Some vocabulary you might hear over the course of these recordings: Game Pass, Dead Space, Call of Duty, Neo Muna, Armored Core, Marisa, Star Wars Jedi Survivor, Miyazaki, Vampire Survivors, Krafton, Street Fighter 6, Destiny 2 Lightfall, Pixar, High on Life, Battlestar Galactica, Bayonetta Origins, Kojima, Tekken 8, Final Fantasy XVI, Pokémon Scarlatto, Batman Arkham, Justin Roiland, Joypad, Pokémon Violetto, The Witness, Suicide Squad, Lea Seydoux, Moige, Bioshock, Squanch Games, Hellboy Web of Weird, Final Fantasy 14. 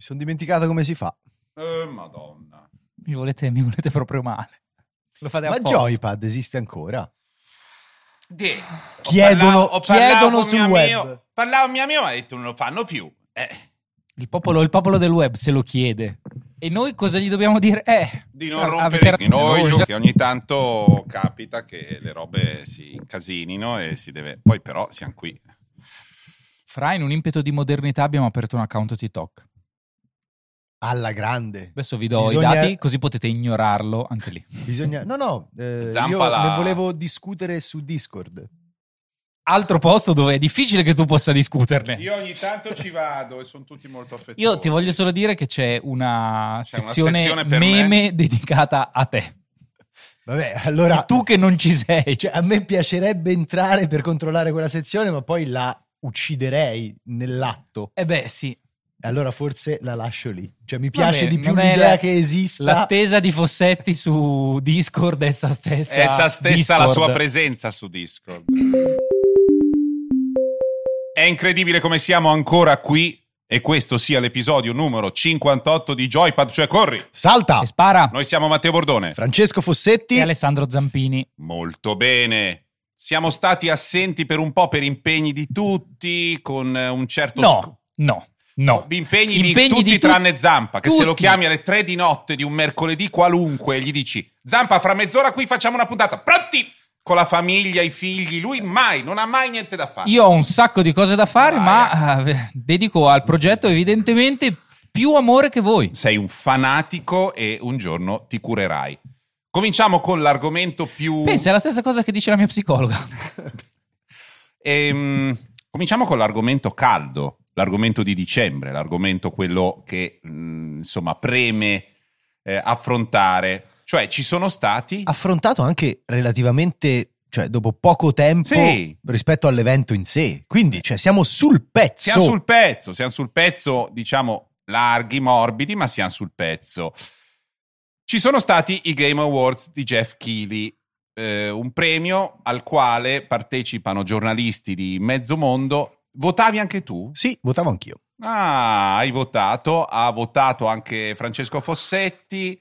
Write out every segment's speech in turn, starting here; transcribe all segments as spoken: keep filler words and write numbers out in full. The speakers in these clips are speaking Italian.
Mi sono dimenticato come si fa. Eh, Madonna. Mi volete, mi volete proprio male. Lo fate apposta. Ma Joypad esiste ancora? De, chiedono ho parlavo, ho chiedono sul web. Mio, parlavo mia mia, ma ha detto non lo fanno più. Eh. Il popolo, il popolo del web se lo chiede. E noi cosa gli dobbiamo dire? Eh, di non rompere i noi, che ogni tanto capita che le robe si incasinino e si deve... Poi però siamo qui. Fra, in un impeto di modernità abbiamo aperto un account TikTok. Alla grande. Adesso vi do Bisogna... i dati, così potete ignorarlo anche lì. Bisogna... No, no, eh, io ne volevo discutere su Discord. Altro posto dove è difficile che tu possa discuterne. Io ogni tanto ci vado e sono tutti molto affettuosi. Io ti voglio solo dire che c'è una, c'è sezione, una sezione meme me. dedicata a te. Vabbè, allora... E tu che non ci sei. Cioè, a me piacerebbe entrare per controllare quella sezione, ma poi la ucciderei nell'atto. Eh beh, sì. Allora forse la lascio lì. Cioè mi piace Vabbè, di più l'idea la, che esista. L'attesa di Fossetti su Discord è essa stessa. È essa stessa Discord. La sua presenza su Discord. È incredibile come siamo ancora qui e questo sia l'episodio numero cinquantotto di Joypad, cioè corri, salta e spara. Noi siamo Matteo Bordone, Francesco Fossetti e Alessandro Zampini. Molto bene. Siamo stati assenti per un po' per impegni di tutti, con un certo... No, sc- no, no. Impegni, impegni di tutti di tu- tranne Zampa, che tutti. Se lo chiami alle tre di notte di un mercoledì qualunque e gli dici Zampa, fra mezz'ora qui facciamo una puntata, pronti? Con la famiglia, i figli, lui mai, non ha mai niente da fare. Io ho un sacco di cose da fare, vai, ma eh. dedico al progetto evidentemente più amore che voi. Sei un fanatico e un giorno ti curerai. Cominciamo con l'argomento più... Pensa, è la stessa cosa che dice la mia psicologa. ehm, cominciamo con l'argomento caldo, l'argomento di dicembre, l'argomento quello che mh, insomma preme eh, affrontare. Cioè ci sono stati... Affrontato anche relativamente, cioè dopo poco tempo, sì, rispetto all'evento in sé. Quindi cioè, siamo sul pezzo. Siamo sul pezzo, siamo sul pezzo, diciamo, larghi, morbidi, ma siamo sul pezzo. Ci sono stati i Game Awards di Jeff Keighley, eh, un premio al quale partecipano giornalisti di mezzo mondo. Votavi anche tu? Sì, votavo anch'io. Ah, hai votato, ha votato anche Francesco Fossetti.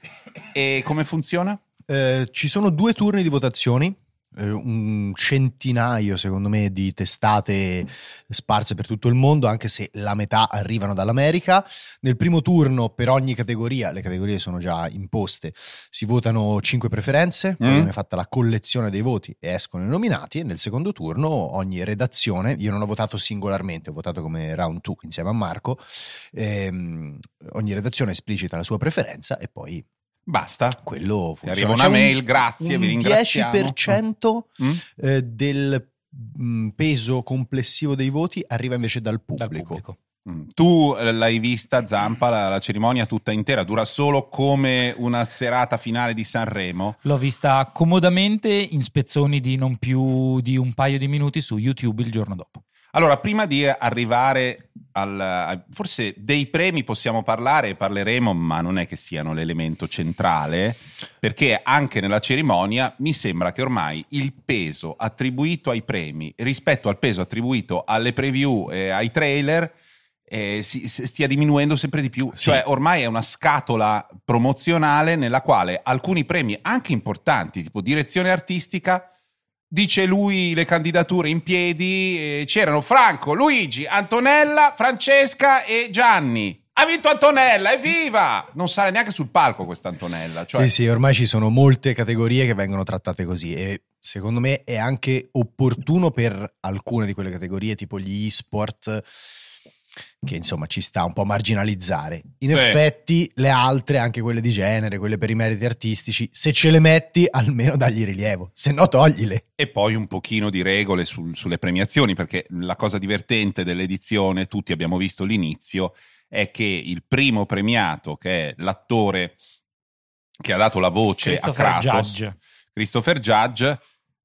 E come funziona? Eh, ci sono due turni di votazioni, eh, un centinaio secondo me di testate sparse per tutto il mondo, anche se la metà arrivano dall'America. Nel primo turno per ogni categoria, le categorie sono già imposte, si votano cinque preferenze, poi mm. viene fatta la collezione dei voti e escono i nominati. E nel secondo turno ogni redazione, io non ho votato singolarmente, ho votato come round due insieme a Marco, ehm, ogni redazione esplicita la sua preferenza e poi basta, quello funziona. Ti arriva una mail, grazie, un vi ringraziamo. Il dieci per cento mm? eh, del mh, peso complessivo dei voti arriva invece dal pubblico. Dal pubblico. Mm. Tu l'hai vista, Zampa, la, la cerimonia tutta intera, dura solo come una serata finale di Sanremo? L'ho vista comodamente in spezzoni di non più di un paio di minuti su YouTube il giorno dopo. Allora, prima di arrivare al... Forse dei premi possiamo parlare, parleremo, ma non è che siano l'elemento centrale, perché anche nella cerimonia mi sembra che ormai il peso attribuito ai premi rispetto al peso attribuito alle preview e ai trailer eh, si, si stia diminuendo sempre di più. Sì. Cioè, ormai è una scatola promozionale nella quale alcuni premi anche importanti, tipo direzione artistica... Dice lui le candidature in piedi, eh, c'erano Franco, Luigi, Antonella, Francesca e Gianni. Ha vinto Antonella, evviva! Non sale neanche sul palco questa Antonella. Cioè... Sì, sì, ormai ci sono molte categorie che vengono trattate così e secondo me è anche opportuno per alcune di quelle categorie, tipo gli e-sport, che insomma ci sta un po' a marginalizzare. In Beh. effetti le altre, anche quelle di genere, quelle per i meriti artistici, se ce le metti almeno dagli rilievo, se no toglile. E poi un pochino di regole sul, sulle premiazioni, perché la cosa divertente dell'edizione, tutti abbiamo visto l'inizio, è che il primo premiato, che è l'attore che ha dato la voce a Kratos, Judge. Christopher Judge,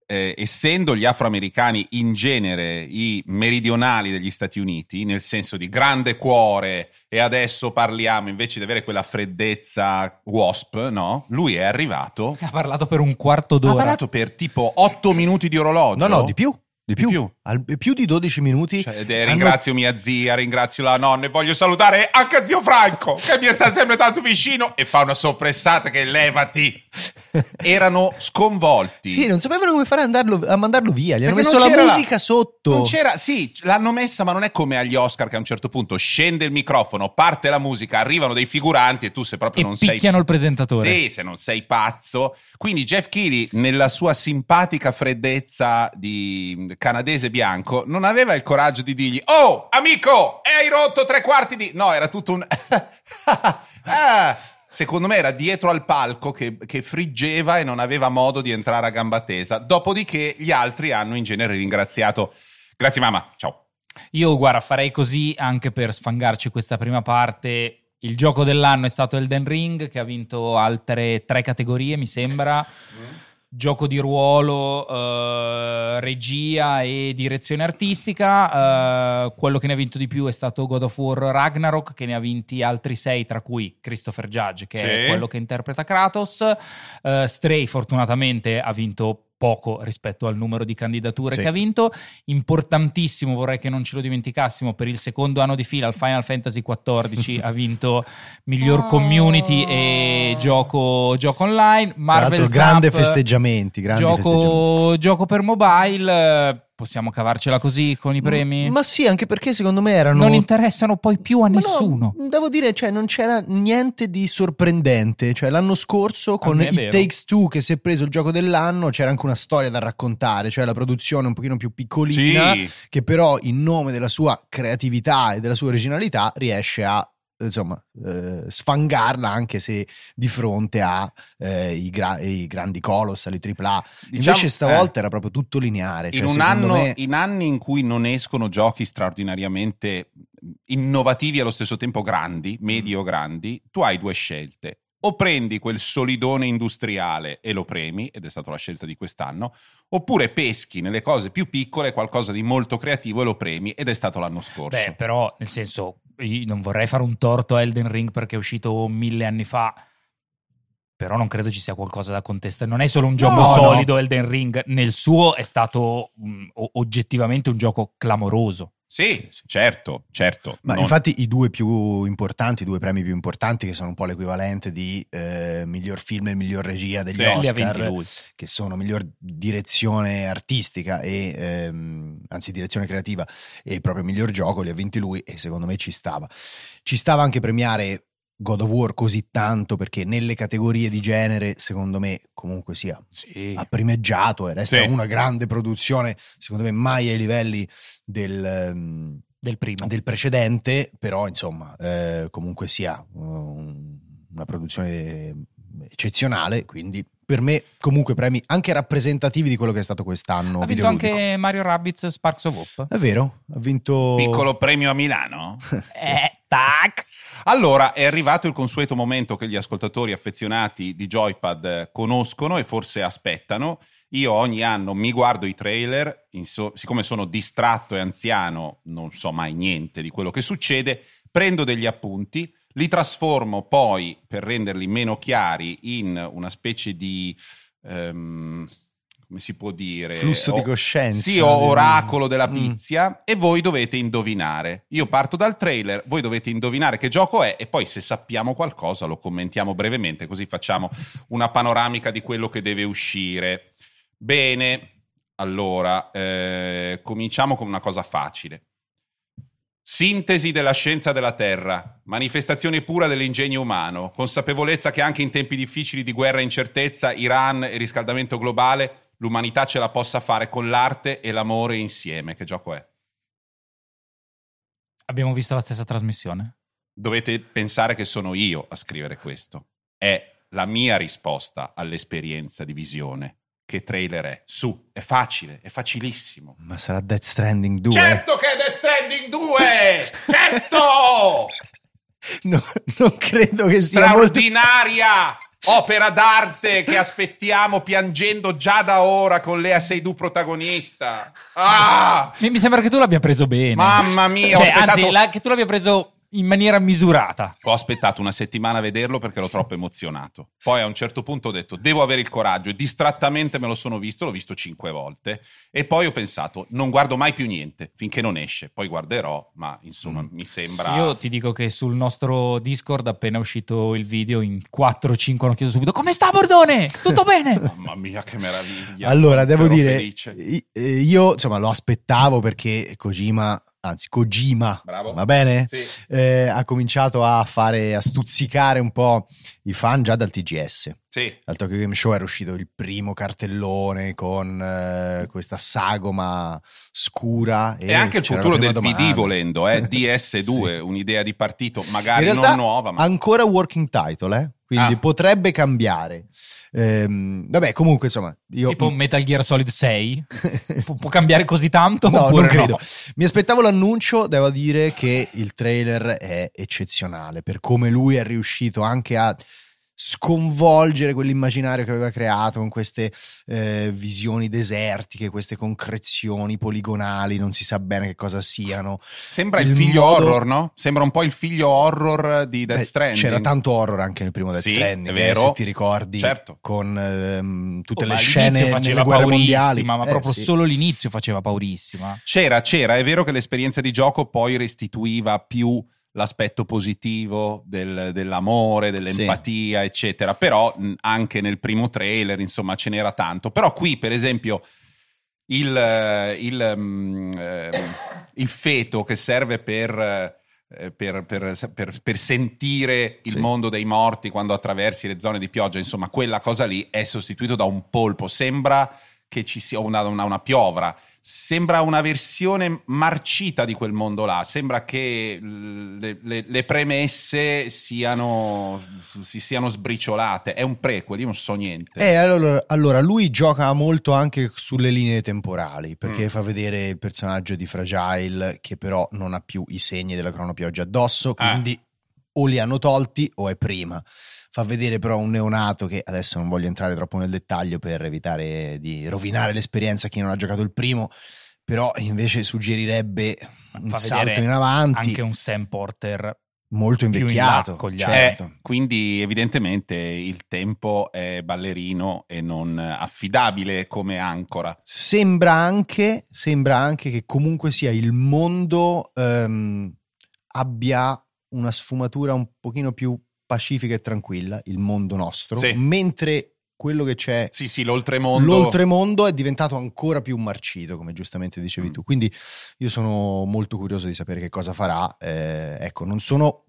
Eh, essendo gli afroamericani in genere i meridionali degli Stati Uniti, nel senso di grande cuore e adesso parliamo invece di avere quella freddezza wasp, no? Lui è arrivato... Ha parlato per un quarto d'ora. Ha parlato per tipo otto minuti di orologio. No, no, di più. Di, di più. più. Al, più di dodici minuti. Cioè, eh, ringrazio hanno... mia zia, ringrazio la nonna e voglio salutare anche zio Franco che mi sta sempre tanto vicino, e fa una soppressata che levati. Erano sconvolti. Sì, non sapevano come fare a, andarlo, a mandarlo via. Gli hanno perché messo la musica sotto. Non c'era, sì, l'hanno messa, ma non è come agli Oscar che a un certo punto scende il microfono, parte la musica, arrivano dei figuranti e tu se proprio e non sei. Picchiano il presentatore. Sì, se non sei pazzo. Quindi Jeff Keighley, nella sua simpatica freddezza di canadese bianco, non aveva il coraggio di dirgli: oh amico, hai rotto tre quarti di... No, era tutto un ah, secondo me era dietro al palco che, che friggeva e non aveva modo di entrare a gamba tesa. Dopodiché gli altri hanno in genere ringraziato. Grazie mamma, ciao. Io guarda, farei così anche per sfangarci questa prima parte. Il gioco dell'anno è stato Elden Ring, che ha vinto altre tre categorie mi sembra. Mm. Gioco di ruolo, eh, regia e direzione artistica. Eh, quello che ne ha vinto di più è stato God of War Ragnarok, che ne ha vinti altri sei, tra cui Christopher Judge, che sì, è quello che interpreta Kratos. Eh, Stray fortunatamente ha vinto poco rispetto al numero di candidature, sì, che ha vinto. Importantissimo, vorrei che non ce lo dimenticassimo, per il secondo anno di fila il Final Fantasy quattordici ha vinto miglior community e gioco, gioco online. Marvel Snap, grande festeggiamenti, grandi gioco, festeggiamenti. Gioco per mobile. Possiamo cavarcela così con i premi? Ma sì, anche perché secondo me erano... Non interessano poi più a nessuno. No, devo dire, cioè, non c'era niente di sorprendente. Cioè, l'anno scorso con It vero. Takes Two, che si è preso il gioco dell'anno, c'era anche una storia da raccontare. Cioè, la produzione un pochino più piccolina, sì, che però in nome della sua creatività e della sua originalità riesce a, insomma, eh, sfangarla, anche se di fronte a eh, i, gra- i grandi coloss, alle tripla A. Diciamo, invece stavolta eh, era proprio tutto lineare. Cioè, in un anno, me... in anni in cui non escono giochi straordinariamente innovativi e allo stesso tempo grandi, medio grandi, tu hai due scelte. O prendi quel solidone industriale e lo premi, ed è stata la scelta di quest'anno, oppure peschi nelle cose più piccole qualcosa di molto creativo e lo premi, ed è stato l'anno scorso. Beh, però, nel senso, io non vorrei fare un torto a Elden Ring perché è uscito mille anni fa, però non credo ci sia qualcosa da contestare. Non è solo un gioco no, solido, no. Elden Ring nel suo è stato mh, oggettivamente un gioco clamoroso. Sì, certo, certo. Ma non... infatti i due più importanti, i due premi più importanti, che sono un po' l'equivalente di eh, miglior film e miglior regia degli sì, Oscar, che sono miglior direzione artistica e ehm, anzi direzione creativa e proprio miglior gioco, li ha vinti lui, e secondo me ci stava. Ci stava anche premiare God of War così tanto, perché nelle categorie di genere secondo me comunque sia sì, ha primeggiato e resta sì, una grande produzione, secondo me mai ai livelli del, del, primo. del precedente, però insomma eh, comunque sia um, una produzione eccezionale, quindi per me comunque premi anche rappresentativi di quello che è stato quest'anno. Ha vinto videoludico anche Mario Rabbids Sparks of Hope, è vero, ha vinto piccolo premio a Milano. Sì. eh, tac Allora, è arrivato il consueto momento che gli ascoltatori affezionati di Joypad conoscono e forse aspettano. Io ogni anno mi guardo i trailer, inso- siccome sono distratto e anziano, non so mai niente di quello che succede, prendo degli appunti, li trasformo poi, per renderli meno chiari, in una specie di... Um, come si può dire? Flusso o, di coscienza. Sì, o oracolo della pizia, mm. e voi dovete indovinare. Io parto dal trailer, voi dovete indovinare che gioco è, e poi se sappiamo qualcosa lo commentiamo brevemente, così facciamo una panoramica di quello che deve uscire. Bene, allora, eh, cominciamo con una cosa facile. Sintesi della scienza della Terra, manifestazione pura dell'ingegno umano, consapevolezza che anche in tempi difficili di guerra e incertezza, Iran e riscaldamento globale... l'umanità ce la possa fare con l'arte e l'amore insieme. Che gioco è? Abbiamo visto la stessa trasmissione. Dovete pensare che sono io a scrivere questo. È la mia risposta all'esperienza di visione. Che trailer è? Su, è facile, è facilissimo. Ma sarà Death Stranding due? Certo che è Death Stranding due! Certo! No, non credo che sia straordinaria! Molto... opera d'arte che aspettiamo piangendo già da ora, con Lea Seydoux protagonista. Ah! Mi, mi sembra che tu l'abbia preso bene. Mamma mia, cioè, ho aspettato... anzi, la, che tu l'abbia preso in maniera misurata. Ho aspettato una settimana a vederlo perché ero troppo emozionato. Poi a un certo punto ho detto, devo avere il coraggio, e distrattamente me lo sono visto, l'ho visto cinque volte, e poi ho pensato, non guardo mai più niente, finché non esce, poi guarderò, ma insomma mm. mi sembra... Io ti dico che sul nostro Discord, appena è uscito il video, in quattro cinque hanno chiesto subito, come sta Bordone? Tutto bene? Mamma mia, che meraviglia. Allora, devo dire, felice. Io insomma lo aspettavo perché Kojima... Anzi, Kojima, Bravo. va bene? Sì. Eh, ha cominciato a fare, a stuzzicare un po' i fan già dal T G S. Sì. Al Tokyo Game Show era uscito il primo cartellone con eh, questa sagoma scura. E, e anche il futuro del domanda. P D volendo, eh? D S due, sì. Un'idea di partito magari in realtà, non nuova. Ma... ancora working title, eh? Quindi ah. potrebbe cambiare. Ehm, vabbè, comunque, insomma... Io... Tipo Metal Gear Solid sei? Pu- può cambiare così tanto? No, non credo. No? Mi aspettavo l'annuncio, devo dire che il trailer è eccezionale, per come lui è riuscito anche a sconvolgere quell'immaginario che aveva creato con queste eh, visioni desertiche, queste concrezioni poligonali, non si sa bene che cosa siano. Sembra il, il figlio modo... horror, no? Sembra un po' il figlio horror di Death Stranding. C'era tanto horror anche nel primo Death sì, Stranding, è vero. Se ti ricordi, certo. con ehm, tutte oh, le scene nelle guerre mondiali. Ma eh, proprio sì. solo l'inizio faceva paurissima. C'era, c'era, è vero che l'esperienza di gioco poi restituiva più... l'aspetto positivo del, dell'amore, dell'empatia, sì. eccetera. Però anche nel primo trailer, insomma, ce n'era tanto. Però qui, per esempio, il, il, um, eh, il feto che serve per, eh, per, per, per, per sentire il sì. mondo dei morti quando attraversi le zone di pioggia, insomma, quella cosa lì è sostituito da un polpo. Sembra che ci sia una, una, una piovra. Sembra una versione marcita di quel mondo là, sembra che le, le, le premesse siano si siano sbriciolate, è un prequel, io non so niente. Eh, allora, allora lui gioca molto anche sulle linee temporali, perché mm. fa vedere il personaggio di Fragile che però non ha più i segni della cronopioggia addosso, quindi ah. o li hanno tolti o è prima. Fa vedere però un neonato che adesso non voglio entrare troppo nel dettaglio per evitare di rovinare l'esperienza a chi non ha giocato il primo, però invece suggerirebbe un salto in avanti. Anche un Sam Porter molto invecchiato, più in là, certo. eh, quindi evidentemente il tempo è ballerino e non affidabile come ancora. Sembra anche, sembra anche che comunque sia il mondo ehm, abbia una sfumatura un pochino più pacifica e tranquilla, il mondo nostro, sì. mentre quello che c'è sì, sì, l'oltremondo. l'oltremondo è diventato ancora più marcito, come giustamente dicevi mm. tu. Quindi io sono molto curioso di sapere che cosa farà. Eh, ecco, non sono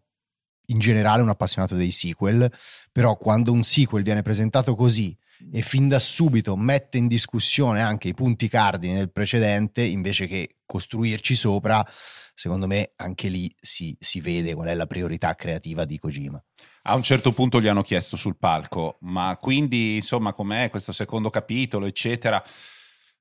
in generale un appassionato dei sequel, però quando un sequel viene presentato così e fin da subito mette in discussione anche i punti cardini del precedente, invece che costruirci sopra, secondo me anche lì si, si vede qual è la priorità creativa di Kojima. A un certo punto gli hanno chiesto sul palco, ma quindi insomma com'è questo secondo capitolo eccetera,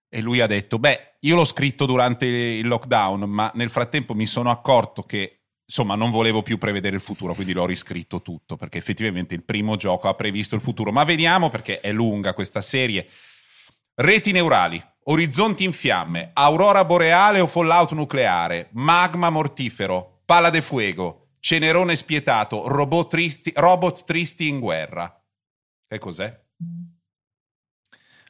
e lui ha detto, beh, io l'ho scritto durante il lockdown, ma nel frattempo mi sono accorto che insomma non volevo più prevedere il futuro, quindi l'ho riscritto tutto, perché effettivamente il primo gioco ha previsto il futuro. Ma vediamo, perché è lunga questa serie. Reti neurali, orizzonti in fiamme, aurora boreale o fallout nucleare, magma mortifero, pala de fuego, Cenerone spietato, robot tristi, robot tristi in guerra. Che cos'è?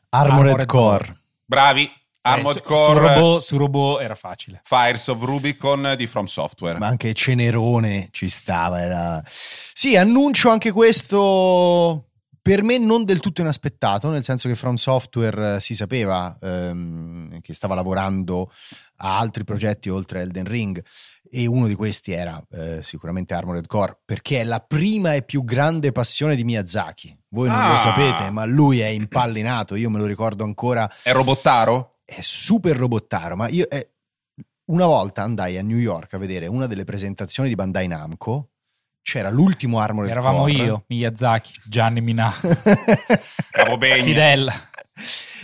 Armored, Armored Core. Core. Bravi, Armored eh, su, Core. Su robot, su robot era facile. Fires of Rubicon di From Software. Ma anche Cenerone ci stava. Era... Sì, annuncio anche questo... Per me non del tutto inaspettato, nel senso che From Software si sapeva ehm, che stava lavorando a altri progetti oltre Elden Ring, e uno di questi era eh, sicuramente Armored Core, perché è la prima e più grande passione di Miyazaki. Voi non ah. lo sapete, ma lui è impallinato, io me lo ricordo ancora. È robottaro? È super robottaro, ma io eh, una volta andai a New York a vedere una delle presentazioni di Bandai Namco. C'era l'ultimo Armored Eravamo Core. Eravamo io, Miyazaki, Gianni Minà, Fidel.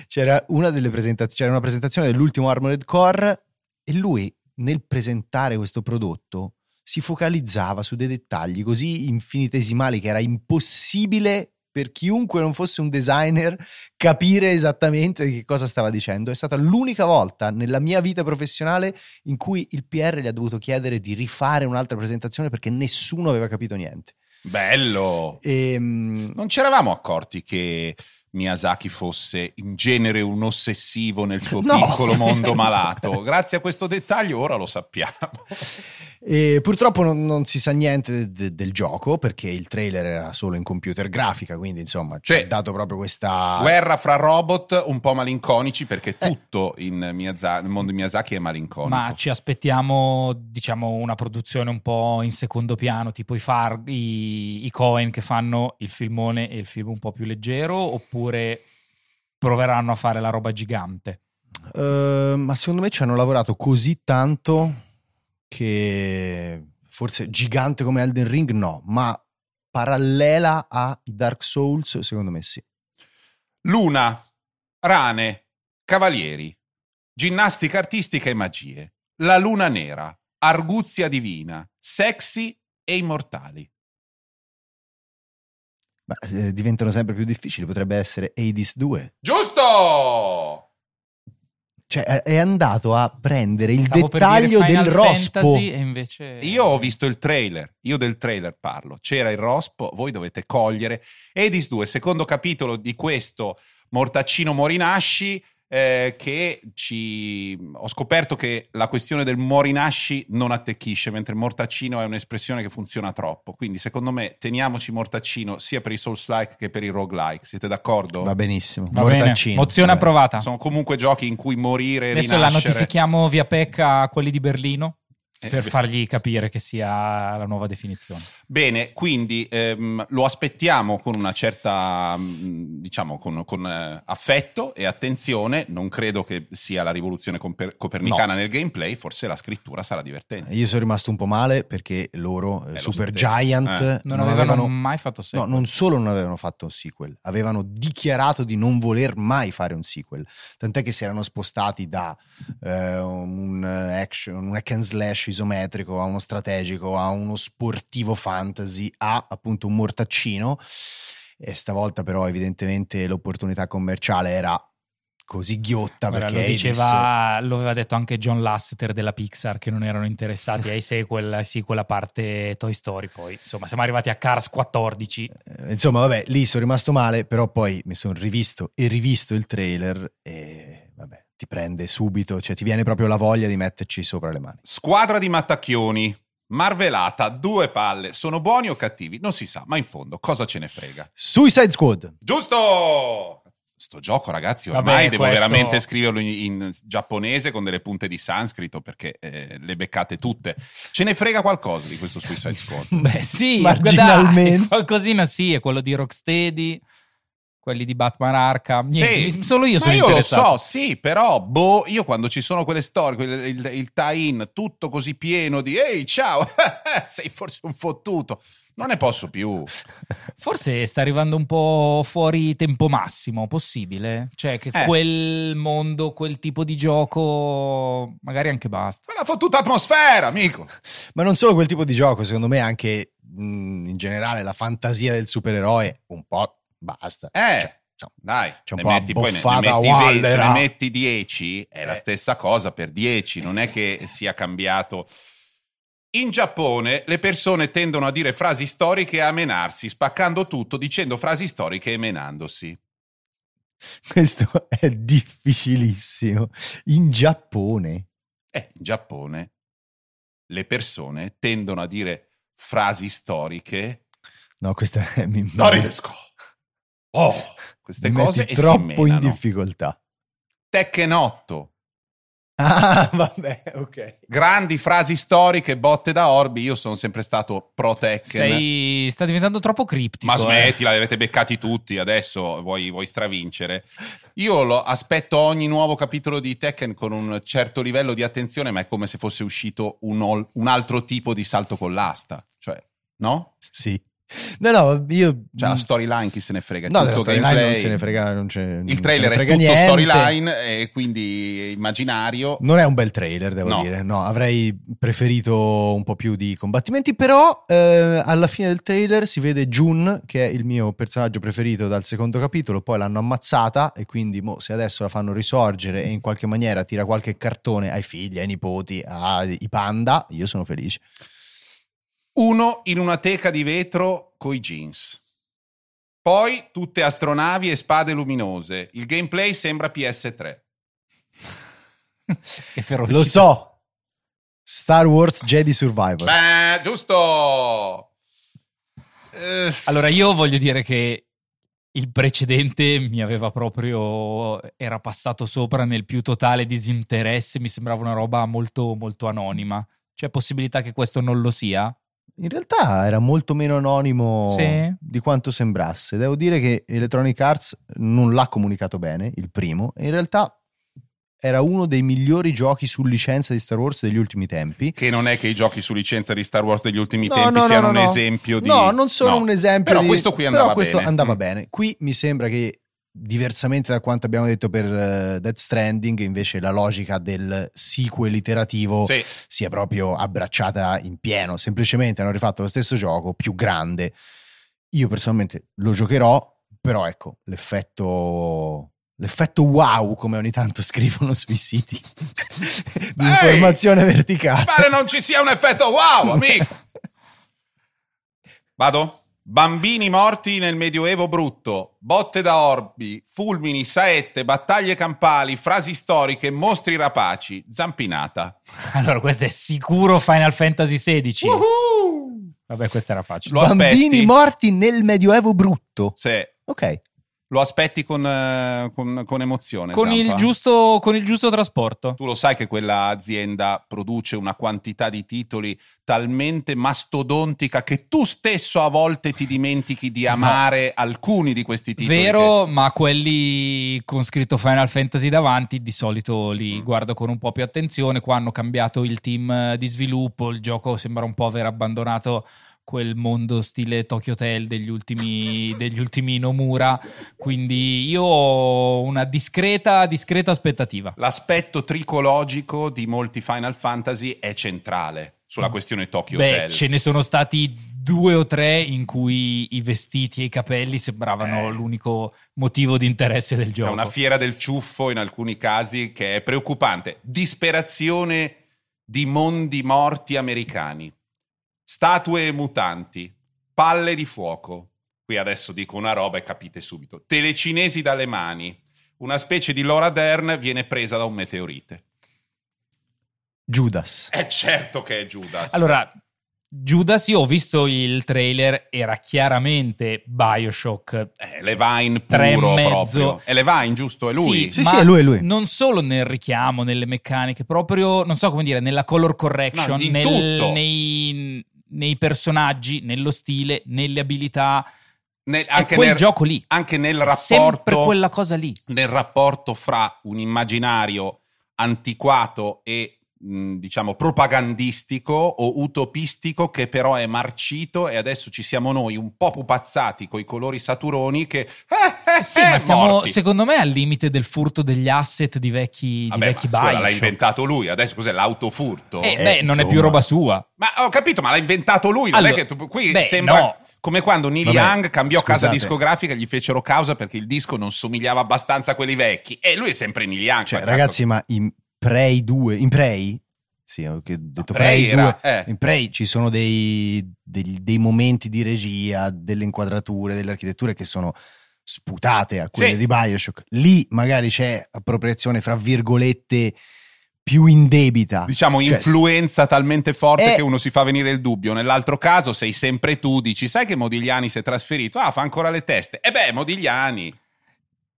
C'era una delle presentaz- c'era una presentazione dell'ultimo Armored Core, e lui nel presentare questo prodotto si focalizzava su dei dettagli così infinitesimali che era impossibile per chiunque non fosse un designer capire esattamente che cosa stava dicendo. È stata l'unica volta nella mia vita professionale in cui il P R gli ha dovuto chiedere di rifare un'altra presentazione perché nessuno aveva capito niente. Bello! E, um... non ci eravamo accorti che Miyazaki fosse in genere un ossessivo nel suo no. piccolo mondo malato. Grazie a questo dettaglio ora lo sappiamo. E purtroppo non, non si sa niente de, del gioco perché il trailer era solo in computer grafica, quindi insomma ci ha dato proprio questa guerra fra robot un po' malinconici, perché eh. tutto in Miyazaki, nel mondo di Miyazaki è malinconico. Ma ci aspettiamo, diciamo, una produzione un po' in secondo piano, tipo i, Far, i, i Coen che fanno il filmone e il film un po' più leggero, oppure proveranno a fare la roba gigante? Uh, ma secondo me ci hanno lavorato così tanto che forse gigante come Elden Ring no, ma parallela a Dark Souls secondo me sì. Luna, rane, cavalieri, ginnastica artistica e magie, la luna nera, arguzia divina, sexy e immortali. Ma eh, diventano sempre più difficili. Potrebbe essere Hades due. Giusto! Cioè è andato a prendere il Stavo dettaglio del rospo Fantasy, e invece... Io ho visto il trailer, io del trailer parlo, c'era il rospo, voi dovete cogliere. Hades due, secondo capitolo di questo Mortaccino Morinasci, eh, che ci... ho scoperto che la questione del Morinasci non attecchisce, mentre Mortaccino è un'espressione che funziona troppo, quindi secondo me teniamoci Mortaccino sia per i Souls-like che per i Roguelike. Siete d'accordo? Va benissimo. Va Mortaccino. Bene. Mozione approvata. Sono comunque giochi in cui morire e rinascere. Adesso la notifichiamo via P E C a quelli di Berlino eh, per beh. fargli capire che sia la nuova definizione. Bene, quindi ehm, lo aspettiamo con una certa, diciamo, con, con eh, affetto e attenzione. Non credo che sia la rivoluzione comper- copernicana no. nel gameplay, forse la scrittura sarà divertente. Io sono rimasto un po' male perché loro, eh, Super Giant, eh. non, non avevano, avevano mai fatto sequel. No, non solo non avevano fatto un sequel, avevano dichiarato di non voler mai fare un sequel, tant'è che si erano spostati da eh, un action, un hack and slash isometrico a uno strategico, a uno sportivo fantasy, a appunto un mortaccino. E stavolta però evidentemente l'opportunità commerciale era così ghiotta. Guarda, perché lo diceva Hades... lo aveva detto anche John Lasseter della Pixar, che non erano interessati ai sequel, ai sequel a parte Toy Story. Poi insomma siamo arrivati a Cars quattordici, insomma vabbè, lì sono rimasto male, però poi mi sono rivisto e rivisto il trailer e vabbè, ti prende subito, cioè ti viene proprio la voglia di metterci sopra le mani. Squadra di mattacchioni, marvelata, due palle, sono buoni o cattivi? Non si sa, ma in fondo cosa ce ne frega? Suicide Squad! Giusto! Sto gioco, ragazzi, ormai Vabbè, devo questo... veramente scriverlo in, in giapponese con delle punte di sanscrito, perché eh, le beccate tutte. Ce ne frega qualcosa di questo Suicide Squad? Beh sì, marginalmente. Dai, qualcosina sì, è quello di Rocksteady, quelli di Batman Arkham. Niente, sì, solo io sono io interessato. Io lo so, sì, però boh, io quando ci sono quelle storie, quelle, il, il tie-in tutto così pieno di ehi ciao, sei forse un fottuto, non ne posso più. Forse sta arrivando un po' fuori tempo massimo, possibile? Cioè che eh. quel mondo, quel tipo di gioco magari anche basta. Ma la fottuta atmosfera, amico! Ma non solo quel tipo di gioco, secondo me anche mh, in generale la fantasia del supereroe un po' basta. Eh, cioè, cioè, dai, c'è un ne po' metti, poi ne, ne metti venti, se ne metti dieci è eh. la stessa cosa per dieci, non è che sia cambiato. In Giappone le persone tendono a dire frasi storiche e a menarsi, spaccando tutto dicendo frasi storiche e menandosi. Questo è difficilissimo. In Giappone? Eh, in Giappone le persone tendono a dire frasi storiche. No, questa è mi Oh, queste cose e troppo in difficoltà. Tekken otto. Ah, vabbè, ok. Grandi frasi storiche, botte da orbi. Io sono sempre stato pro Tekken. Sei... sta diventando troppo criptico. Ma smettila, eh. li avete beccati tutti. Adesso vuoi, vuoi stravincere. Io lo aspetto ogni nuovo capitolo di Tekken con un certo livello di attenzione, ma è come se fosse uscito un, ol... un altro tipo di salto con l'asta. Cioè, no? Sì. No, no, io. Cioè, la storyline chi se ne frega? No, tutto gameplay. Non se ne frega, non c'è, non il trailer è tutto storyline, e quindi immaginario. Non è un bel trailer, devo no. dire. No, avrei preferito un po' più di combattimenti. Però, eh, alla fine del trailer si vede June, che è il mio personaggio preferito dal secondo capitolo. Poi l'hanno ammazzata, e quindi mo, se adesso la fanno risorgere e in qualche maniera tira qualche cartone ai figli, ai nipoti, ai panda, io sono felice. Uno in una teca di vetro coi jeans. Poi tutte astronavi e spade luminose. Il gameplay sembra P S tre. Lo so. Star Wars Jedi Survivor. Beh, giusto. Eh. Allora io voglio dire che il precedente mi aveva proprio... era passato sopra nel più totale disinteresse. Mi sembrava una roba molto, molto anonima. C'è possibilità che questo non lo sia? In realtà era molto meno anonimo sì. di quanto sembrasse. Devo dire che Electronic Arts non l'ha comunicato bene, il primo. In realtà era uno dei migliori giochi su licenza di Star Wars degli ultimi tempi. Che non è che i giochi su licenza di Star Wars degli ultimi no, tempi no, siano no, un no. esempio di... No, non sono no. un esempio però di... questo qui andava però questo bene. andava mm. bene. Qui mi sembra che, diversamente da quanto abbiamo detto per uh, Death Stranding, invece la logica del sequel iterativo sì. si è proprio abbracciata in pieno. Semplicemente hanno rifatto lo stesso gioco più grande. Io personalmente lo giocherò, però ecco, l'effetto l'effetto wow, come ogni tanto scrivono sui siti di Ehi, informazione verticale, pare non ci sia un effetto wow, amico. Vado? Bambini morti nel Medioevo brutto, botte da orbi, fulmini, saette, battaglie campali, frasi storiche, mostri rapaci, zampinata. Allora questo è sicuro Final Fantasy sedici. Uhuh! Vabbè, questa era facile. Lo Bambini aspetti. morti nel Medioevo brutto. Sì. Ok. Lo aspetti con, con, con emozione. Con il, giusto, con il giusto trasporto. Tu lo sai che quella azienda produce una quantità di titoli talmente mastodontica che tu stesso a volte ti dimentichi di amare no. alcuni di questi titoli. Vero, che... ma quelli con scritto Final Fantasy davanti di solito li mm. guardo con un po' più attenzione. Qua hanno cambiato il team di sviluppo, il gioco sembra un po' aver abbandonato quel mondo stile Tokyo Hotel degli ultimi degli ultimi Nomura, quindi io ho una discreta discreta aspettativa. L'aspetto tricologico di molti Final Fantasy è centrale sulla questione Tokyo Beh, Hotel. Ce ne sono stati due o tre in cui i vestiti e i capelli sembravano eh. l'unico motivo di interesse del gioco. È una fiera del ciuffo in alcuni casi che è preoccupante. Disperazione di mondi morti americani. Statue mutanti, palle di fuoco, qui adesso dico una roba e capite subito, telecinesi dalle mani, una specie di Laura Dern viene presa da un meteorite. Judas. È certo che è Judas. Allora, Judas, io ho visto il trailer, era chiaramente Bioshock. Eh, Levine puro proprio. È Levine, giusto? È lui? Sì, sì, sì, è lui, è lui. Non solo nel richiamo, nelle meccaniche, proprio, non so come dire, nella color correction, no, nel, nei... nei personaggi, nello stile, nelle abilità, nel, anche quel nel gioco lì, anche nel rapporto, sempre quella cosa lì, nel rapporto fra un immaginario antiquato e mh, diciamo propagandistico o utopistico che però è marcito, e adesso ci siamo noi un po' pupazzati coi colori saturoni che eh, eh, sì, eh, ma siamo morti. Secondo me al limite del furto degli asset di vecchi Vabbè, di vecchi Bioshock. L'ha inventato lui, adesso cos'è l'autofurto? Eh, eh, beh, insomma. Non è più roba sua. Ma ho capito, ma l'ha inventato lui, non allora, è che tu, qui beh, sembra no. come quando Neil Vabbè, Young cambiò scusate. casa discografica, gli fecero causa perché il disco non somigliava abbastanza a quelli vecchi, e lui è sempre Neil Young. Cioè, ragazzi, cazzo. Ma in Prey due, in Prey? Sì, ho detto no, Prey, Prey era, due. Eh. In Prey ci sono dei, dei, dei momenti di regia, delle inquadrature, delle architetture che sono sputate a quelle sì. di Bioshock. Lì magari c'è appropriazione fra virgolette più indebita, diciamo, cioè, influenza talmente forte è... che uno si fa venire il dubbio. Nell'altro caso sei sempre tu, dici sai che Modigliani si è trasferito, ah fa ancora le teste, e beh Modigliani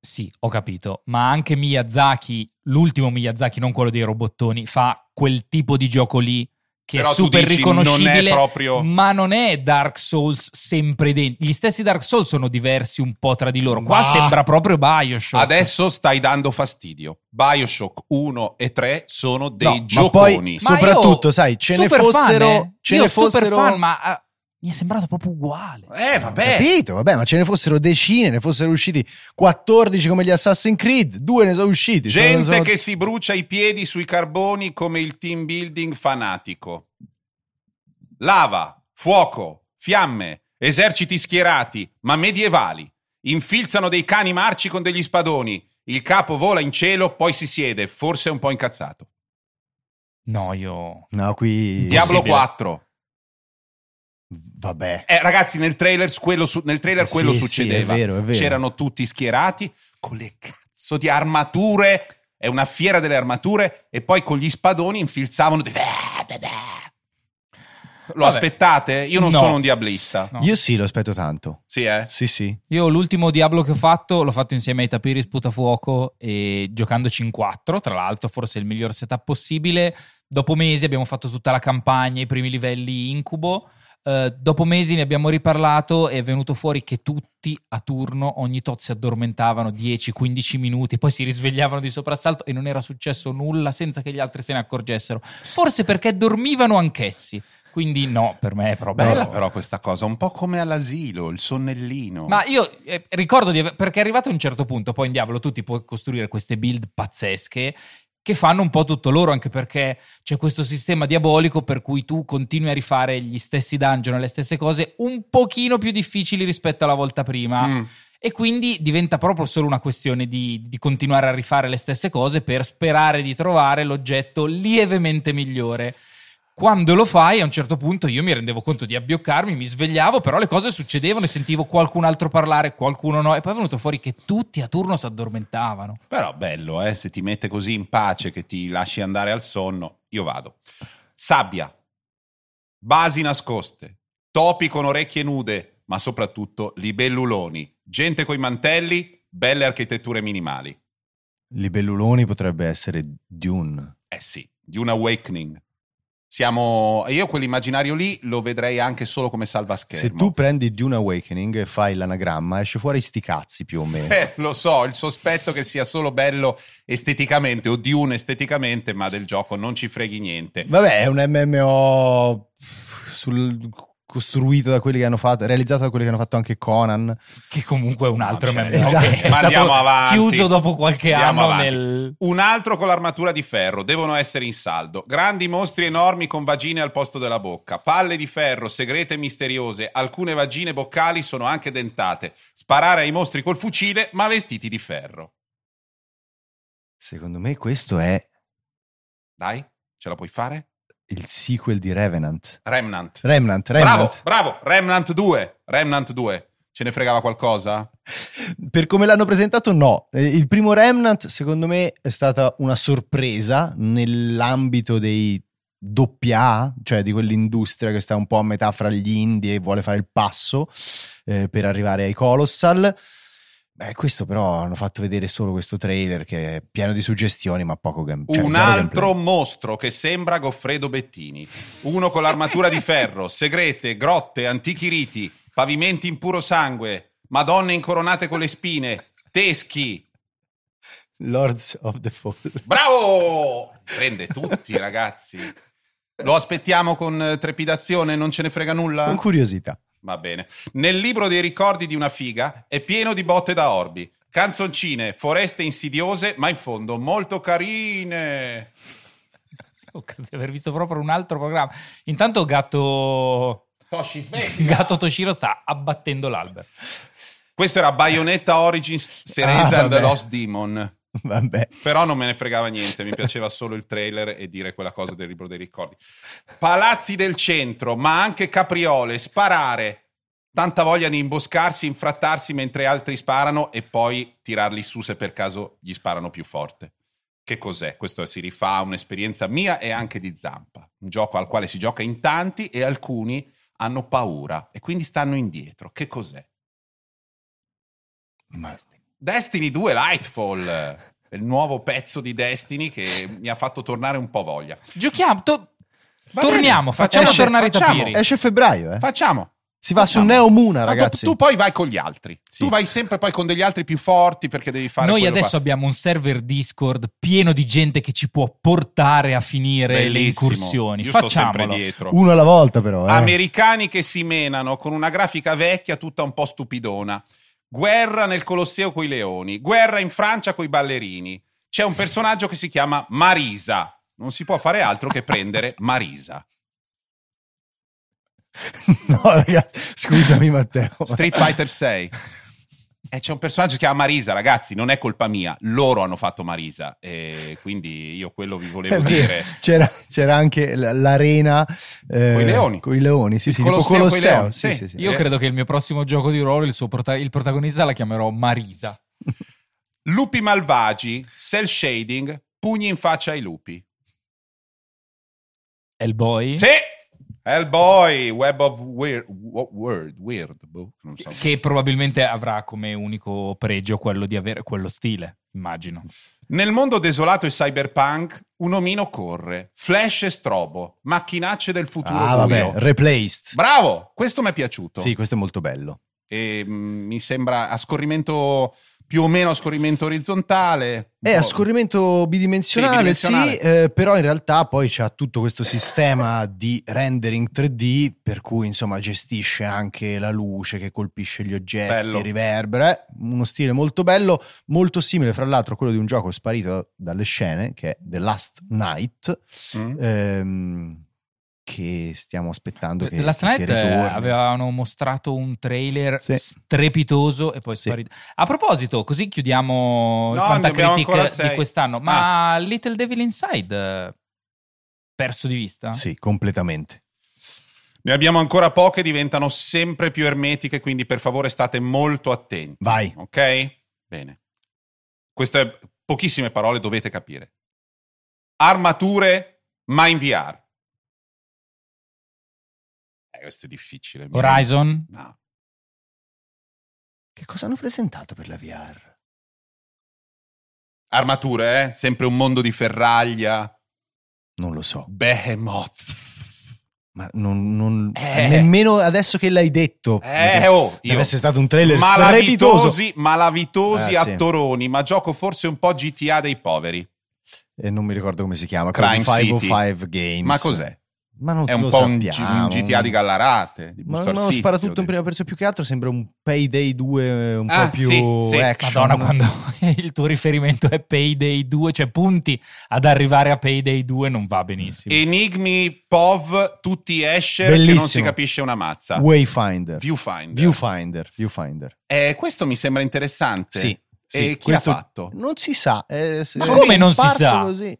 sì, ho capito, ma anche Miyazaki, l'ultimo Miyazaki, non quello dei robottoni, fa quel tipo di gioco lì che però è super dici, riconoscibile, non è proprio... ma non è Dark Souls sempre dentro. Gli stessi Dark Souls sono diversi un po' tra di loro. Qua ma... sembra proprio Bioshock. Adesso stai dando fastidio. Bioshock uno e tre sono dei no, gioconi. Ma poi, soprattutto, sai, ce ne fossero... Fan, eh? ce io ne fossero... super fan, ma... mi è sembrato proprio uguale. Eh, vabbè. Capito, vabbè, ma ce ne fossero decine, ne fossero usciti quattordici come gli Assassin's Creed, due ne sono usciti. Gente sono... che si brucia i piedi sui carboni come il team building fanatico. Lava, fuoco, fiamme, eserciti schierati, ma medievali. Infilzano dei cani marci con degli spadoni. Il capo vola in cielo, poi si siede, forse un po' incazzato. No, io... No, qui... Diablo quattro. Vabbè, eh, ragazzi, nel trailer quello, su, nel trailer eh sì, quello succedeva. Sì, è vero, è vero. C'erano tutti schierati con le cazzo di armature. È una fiera delle armature. E poi con gli spadoni infilzavano. Di... Lo Vabbè. aspettate? Io non no. sono un diablista. No. Io sì, lo aspetto tanto. Sì, eh? Sì, sì. Io l'ultimo Diablo che ho fatto l'ho fatto insieme ai Tapiri Sputafuoco e giocandoci in quattro, tra l'altro, forse il miglior setup possibile. Dopo mesi abbiamo fatto tutta la campagna, i primi livelli incubo. Uh, dopo mesi ne abbiamo riparlato e è venuto fuori che tutti a turno ogni tot si addormentavano dieci quindici minuti, poi si risvegliavano di soprassalto e non era successo nulla senza che gli altri se ne accorgessero, forse perché dormivano anch'essi. Quindi no, per me è proprio... Bella però questa cosa, un po' come all'asilo, il sonnellino. Ma io eh, ricordo di aver... perché è arrivato a un certo punto, poi in Diablo tu ti puoi costruire queste build pazzesche che fanno un po' tutto loro, anche perché c'è questo sistema diabolico per cui tu continui a rifare gli stessi dungeon e le stesse cose un pochino più difficili rispetto alla volta prima. Mm. E quindi diventa proprio solo una questione di, di continuare a rifare le stesse cose per sperare di trovare l'oggetto lievemente migliore. Quando lo fai, a un certo punto io mi rendevo conto di abbioccarmi, mi svegliavo, però le cose succedevano e sentivo qualcun altro parlare, qualcuno no, e poi è venuto fuori che tutti a turno si addormentavano. Però bello, eh, se ti mette così in pace che ti lasci andare al sonno, io vado. Sabbia, basi nascoste, topi con orecchie nude, ma soprattutto libelluloni, gente coi mantelli, belle architetture minimali. Libelluloni potrebbe essere Dune. Eh sì, Dune Awakening. Siamo io quell'immaginario lì lo vedrei anche solo come salvaschermo. Se tu prendi Dune Awakening e fai l'anagramma esce fuori sti cazzi più o meno. Eh, lo so, il sospetto che sia solo bello esteticamente o Dune esteticamente, ma del gioco non ci freghi niente. Vabbè, è un M M O sul... costruito da quelli che hanno fatto, realizzato da quelli che hanno fatto anche Conan, che comunque è un altro M M O. Esatto. Okay. Ma andiamo avanti. Chiuso dopo qualche andiamo anno avanti. Nel... Un altro con l'armatura di ferro, devono essere in saldo. Grandi mostri enormi con vagine al posto della bocca, palle di ferro segrete e misteriose, alcune vagine boccali sono anche dentate. Sparare ai mostri col fucile, ma vestiti di ferro. Secondo me questo è... Dai, ce la puoi fare? Il sequel di Revenant. Remnant. Remnant, Remnant. Bravo, bravo. Remnant due. Remnant due. Ce ne fregava qualcosa? Per come l'hanno presentato, no. Il primo Remnant, secondo me, è stata una sorpresa nell'ambito dei doppia A, cioè di quell'industria che sta un po' a metà fra gli indie e vuole fare il passo eh, per arrivare ai Colossal. Beh, questo però hanno fatto vedere solo questo trailer che è pieno di suggestioni ma poco gameplay. Cioè, un altro gameplay. Mostro che sembra Goffredo Bettini. Uno con l'armatura di ferro, segrete, grotte, antichi riti, pavimenti in puro sangue, madonne incoronate con le spine, teschi. Lords of the Fall. Bravo! Prende tutti, ragazzi. Lo aspettiamo con trepidazione, non ce ne frega nulla? Con curiosità. Va bene. Nel libro dei ricordi di una figa è pieno di botte da orbi, canzoncine, foreste insidiose, ma in fondo molto carine. Oh, credo di aver visto proprio un altro programma. Intanto gatto Toshi, gatto Toshiro sta abbattendo l'albero. Questo era Bayonetta Origins Cereza ah, and the Lost Demon. Vabbè. Però non me ne fregava niente, mi piaceva solo il trailer e dire quella cosa del libro dei ricordi. Palazzi del centro, ma anche capriole, sparare, tanta voglia di imboscarsi, infrattarsi mentre altri sparano e poi tirarli su se per caso gli sparano più forte. Che cos'è? Questo si rifà a un'esperienza mia e anche di Zampa, un gioco al quale si gioca in tanti e alcuni hanno paura e quindi stanno indietro. Che cos'è? Ma... Destiny due Lightfall, il nuovo pezzo di Destiny che mi ha fatto tornare un po' voglia. Giochiamo, to- torniamo, facciamo esce, tornare i tapiri. Esce febbraio, eh? Facciamo. Si va Facciamo. Su Neo Muna, ragazzi. Tu, tu poi vai con gli altri. Sì. Tu vai sempre poi con degli altri più forti perché devi fare. Noi adesso qua. abbiamo un server Discord pieno di gente che ci può portare a finire Bellissimo. le incursioni. Io Facciamolo. Sto Uno alla volta, però. Eh. Americani che si menano con una grafica vecchia tutta un po' stupidona. Guerra nel Colosseo coi leoni. Guerra in Francia coi ballerini. C'è un personaggio che si chiama Marisa. Non si può fare altro che prendere Marisa. No, ragazzi, scusami Matteo. Street Fighter sei. E c'è un personaggio che si chiama Marisa, ragazzi, non è colpa mia. Loro hanno fatto Marisa. E quindi io quello vi volevo eh, dire. C'era, c'era anche l'arena eh, con i leoni. Con i leoni, sì, sì. Colosseo, tipo Colosseo. Sì, sì, sì. Io credo che il mio prossimo gioco di ruolo, il, suo prota- il protagonista la chiamerò Marisa. Lupi malvagi, cel shading, pugni in faccia ai lupi. Hellboy? Sì! Hellboy, Web of Weird, Word, Weird Book, non so. Che probabilmente avrà come unico pregio quello di avere quello stile, immagino. Nel mondo desolato e cyberpunk, un omino corre, flash e strobo, macchinacce del futuro. Ah, vabbè, Replaced. Bravo, questo mi è piaciuto. Sì, questo è molto bello. E mh, mi sembra a scorrimento... più o meno a scorrimento orizzontale. È a scorrimento bidimensionale, sì, bidimensionale. sì eh, però in realtà poi c'ha tutto questo sistema di rendering tre D, per cui insomma gestisce anche la luce che colpisce gli oggetti, bello. riverbera. Eh? Uno stile molto bello, molto simile fra l'altro a quello di un gioco sparito dalle scene, che è The Last Night, mm. ehm, che stiamo aspettando che, Last Night che avevano mostrato un trailer sì. strepitoso e poi sparito. Sì. A proposito, così chiudiamo no, il Fantacritic di quest'anno, ma ah. Little Devil Inside perso di vista? Sì, completamente. Ne abbiamo ancora poche, diventano sempre più ermetiche, quindi per favore state molto attenti. Vai. Ok? Bene. Queste pochissime parole dovete capire. Armature, ma in V R. Questo è difficile. Horizon? No. Che cosa hanno presentato per la V R? Armature, eh? Sempre un mondo di ferraglia. Non lo so. Behemoth. Ma non... non eh. Nemmeno adesso che l'hai detto. Eh, oh, io. Deve essere stato un trailer malavitosi, malavitosi ah, attoroni, sì. ma gioco forse un po' G T A dei poveri. E non mi ricordo come si chiama. Crime cinquecentocinque Games. Ma cos'è? Ma non è un lo po' un, G- un G T A di Gallarate, di ma no, spara tutto di... in prima persona, più che altro sembra un Payday due un ah, po' più sì, sì. action. Madonna, quando il tuo riferimento è Payday due, cioè punti ad arrivare a Payday due, non va benissimo. Enigmi, P O V, tutti esher che non si capisce una mazza. Wayfinder. Viewfinder. Viewfinder. Viewfinder. Eh, questo mi sembra interessante. Sì. sì. E chi l'ha fatto? Non si sa. Eh, ma come non si sa? Così.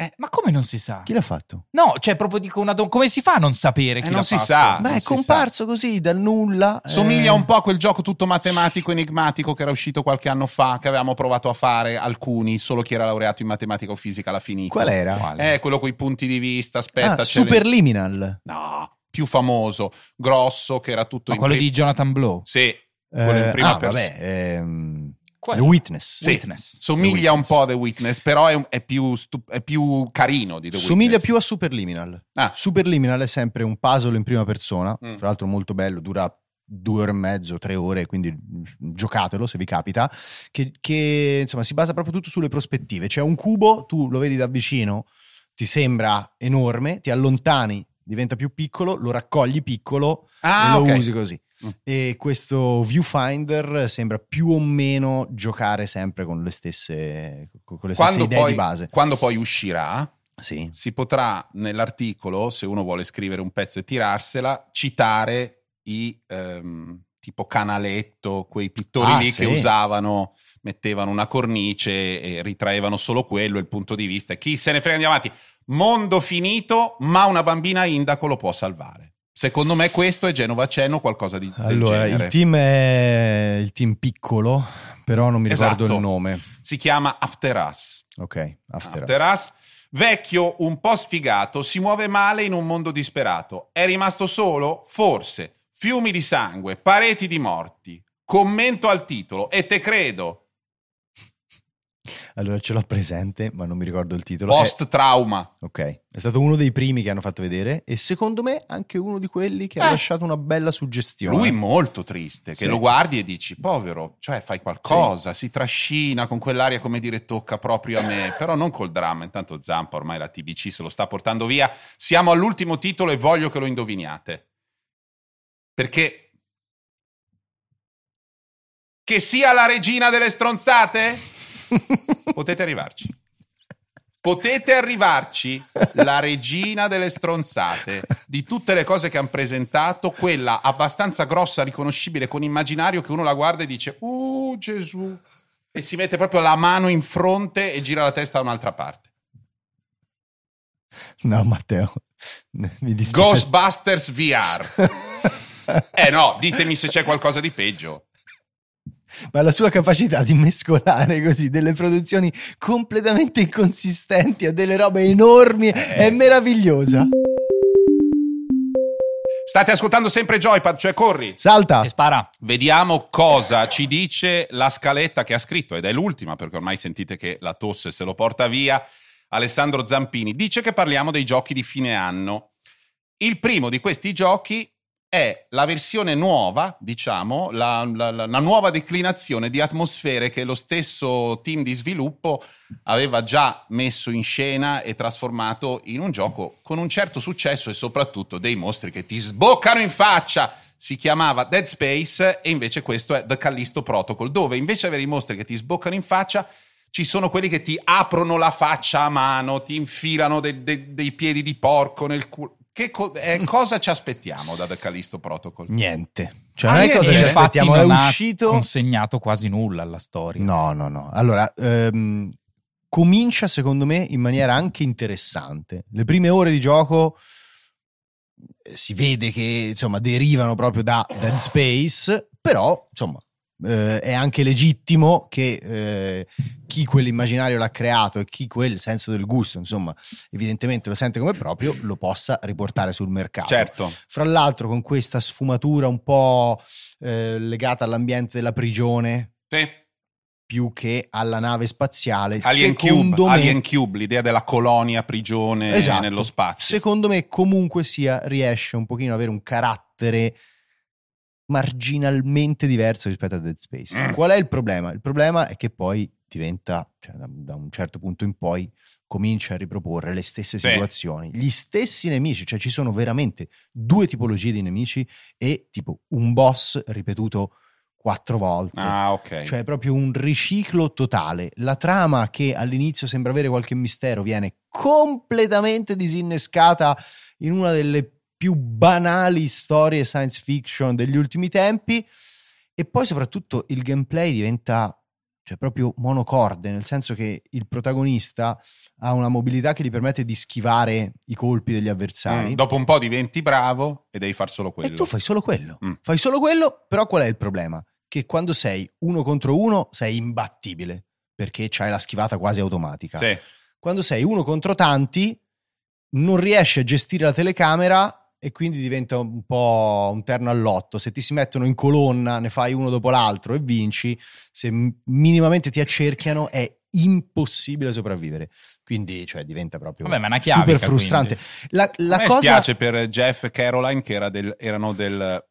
Eh, ma come non si sa? Chi l'ha fatto? No, cioè proprio dico una do- come si fa a non sapere chi eh, l'ha non fatto? Si sa, ma non è si comparso sa. Così dal nulla. Somiglia eh... un po' a quel gioco tutto matematico enigmatico che era uscito qualche anno fa, che avevamo provato a fare alcuni, solo chi era laureato in matematica o fisica l'ha finito. Qual era? Quale? Eh, quello coi punti di vista, aspetta, ah, Superliminal. Le... No, più famoso, grosso, che era tutto ma in quello prim... di Jonathan Blow. Sì, eh, quello in prima ah, persona. Vabbè, ehm... Qual? The Witness, sì. Witness. Somiglia The Witness. Un po' a The Witness, però è, è, più, stu- è più carino di The Witness. Somiglia più a Superliminal. Ah. Superliminal è sempre un puzzle in prima persona, mm. tra l'altro molto bello, dura due ore e mezzo, tre ore, quindi giocatelo se vi capita, che, che insomma si basa proprio tutto sulle prospettive. C'è un cubo, tu lo vedi da vicino, ti sembra enorme, ti allontani, diventa più piccolo, lo raccogli piccolo ah, e lo okay. usi così. E questo Viewfinder sembra più o meno giocare sempre con le stesse, con le stesse idee poi, di base. Quando poi uscirà, sì. si potrà nell'articolo, se uno vuole scrivere un pezzo e tirarsela, citare i ehm, tipo Canaletto, quei pittori ah, lì sì. che usavano, mettevano una cornice e ritraevano solo quello, il punto di vista. Chi se ne frega, andiamo avanti. Mondo finito, ma una bambina indaco lo può salvare. Secondo me questo è Genova Cenno, qualcosa di del allora, genere. Il team è il team piccolo, però non mi ricordo esatto. il nome. Si chiama After Us. Ok, After, After Us. Us. Vecchio, un po' sfigato, si muove male in un mondo disperato. È rimasto solo? Forse. Fiumi di sangue, pareti di morti. Commento al titolo. E te credo. Allora ce l'ho presente, ma non mi ricordo il titolo. Post Trauma. È... Ok, è stato uno dei primi che hanno fatto vedere e secondo me anche uno di quelli che eh. ha lasciato una bella suggestione. Lui molto triste, che sì. lo guardi e dici povero, cioè fai qualcosa, sì. si trascina con quell'aria come dire tocca proprio a me, però non col dramma. Intanto Zampa ormai la T B C se lo sta portando via. Siamo all'ultimo titolo e voglio che lo indoviniate. Perché... Che sia la regina delle stronzate? Potete arrivarci. Potete arrivarci. La regina delle stronzate. Di tutte le cose che hanno presentato, quella abbastanza grossa, riconoscibile, con immaginario, che uno la guarda e dice «Uh, Gesù!» e si mette proprio la mano in fronte e gira la testa da un'altra parte. No, Matteo. Mi dispiace. Ghostbusters V R. Eh no, ditemi se c'è qualcosa di peggio. Ma la sua capacità di mescolare così delle produzioni completamente inconsistenti a delle robe enormi eh. è meravigliosa. State ascoltando sempre Joypad, cioè corri, salta e spara. Vediamo cosa ci dice la scaletta che ha scritto, ed è l'ultima perché ormai sentite che la tosse se lo porta via. Alessandro Zampini dice che parliamo dei giochi di fine anno. Il primo di questi giochi è la versione nuova, diciamo, la, la, la nuova declinazione di atmosfere che lo stesso team di sviluppo aveva già messo in scena e trasformato in un gioco con un certo successo e soprattutto dei mostri che ti sboccano in faccia. Si chiamava Dead Space e invece questo è The Callisto Protocol, dove invece avere i mostri che ti sboccano in faccia ci sono quelli che ti aprono la faccia a mano, ti infilano de- de- dei piedi di porco nel culo. Che co- eh, cosa ci aspettiamo da The Callisto Protocol? Niente. Cioè, ah, non è cosa ci aspettiamo, non è uscito... ha consegnato quasi nulla alla storia. No, no, no. Allora, ehm, comincia secondo me in maniera anche interessante. Le prime ore di gioco si vede che insomma derivano proprio da Dead Space, però insomma eh, è anche legittimo che eh, chi quell'immaginario l'ha creato e chi quel senso del gusto, insomma, evidentemente lo sente come proprio, lo possa riportare sul mercato. Certo. Fra l'altro con questa sfumatura un po' eh, legata all'ambiente della prigione, sì. più che alla nave spaziale. Alien Cube, me... Alien Cube, l'idea della colonia prigione esatto. nello spazio. Secondo me comunque sia riesce un pochino ad avere un carattere marginalmente diverso rispetto a Dead Space. Mm. Qual è il problema? Il problema è che poi diventa, cioè, da, da un certo punto in poi comincia a riproporre le stesse Beh. situazioni, gli stessi nemici, cioè ci sono veramente due tipologie di nemici e tipo un boss ripetuto quattro volte, ah, okay. cioè proprio un riciclo totale. La trama che all'inizio sembra avere qualche mistero viene completamente disinnescata in una delle più banali storie science fiction degli ultimi tempi e poi soprattutto il gameplay diventa cioè proprio monocorde, nel senso che il protagonista ha una mobilità che gli permette di schivare i colpi degli avversari. Mm, dopo un po' diventi bravo e devi far solo quello. E tu fai solo quello. Mm. Fai solo quello, però qual è il problema? Che quando sei uno contro uno sei imbattibile, perché c'hai la schivata quasi automatica. Sì. Quando sei uno contro tanti non riesci a gestire la telecamera e quindi diventa un po' un terno all'otto. Se ti si mettono in colonna, ne fai uno dopo l'altro e vinci. Se minimamente ti accerchiano è impossibile sopravvivere. Quindi cioè diventa proprio Vabbè, ma una chiavica, super frustrante. La, la a me cosa... spiace per Jeff Caroline che era del, erano del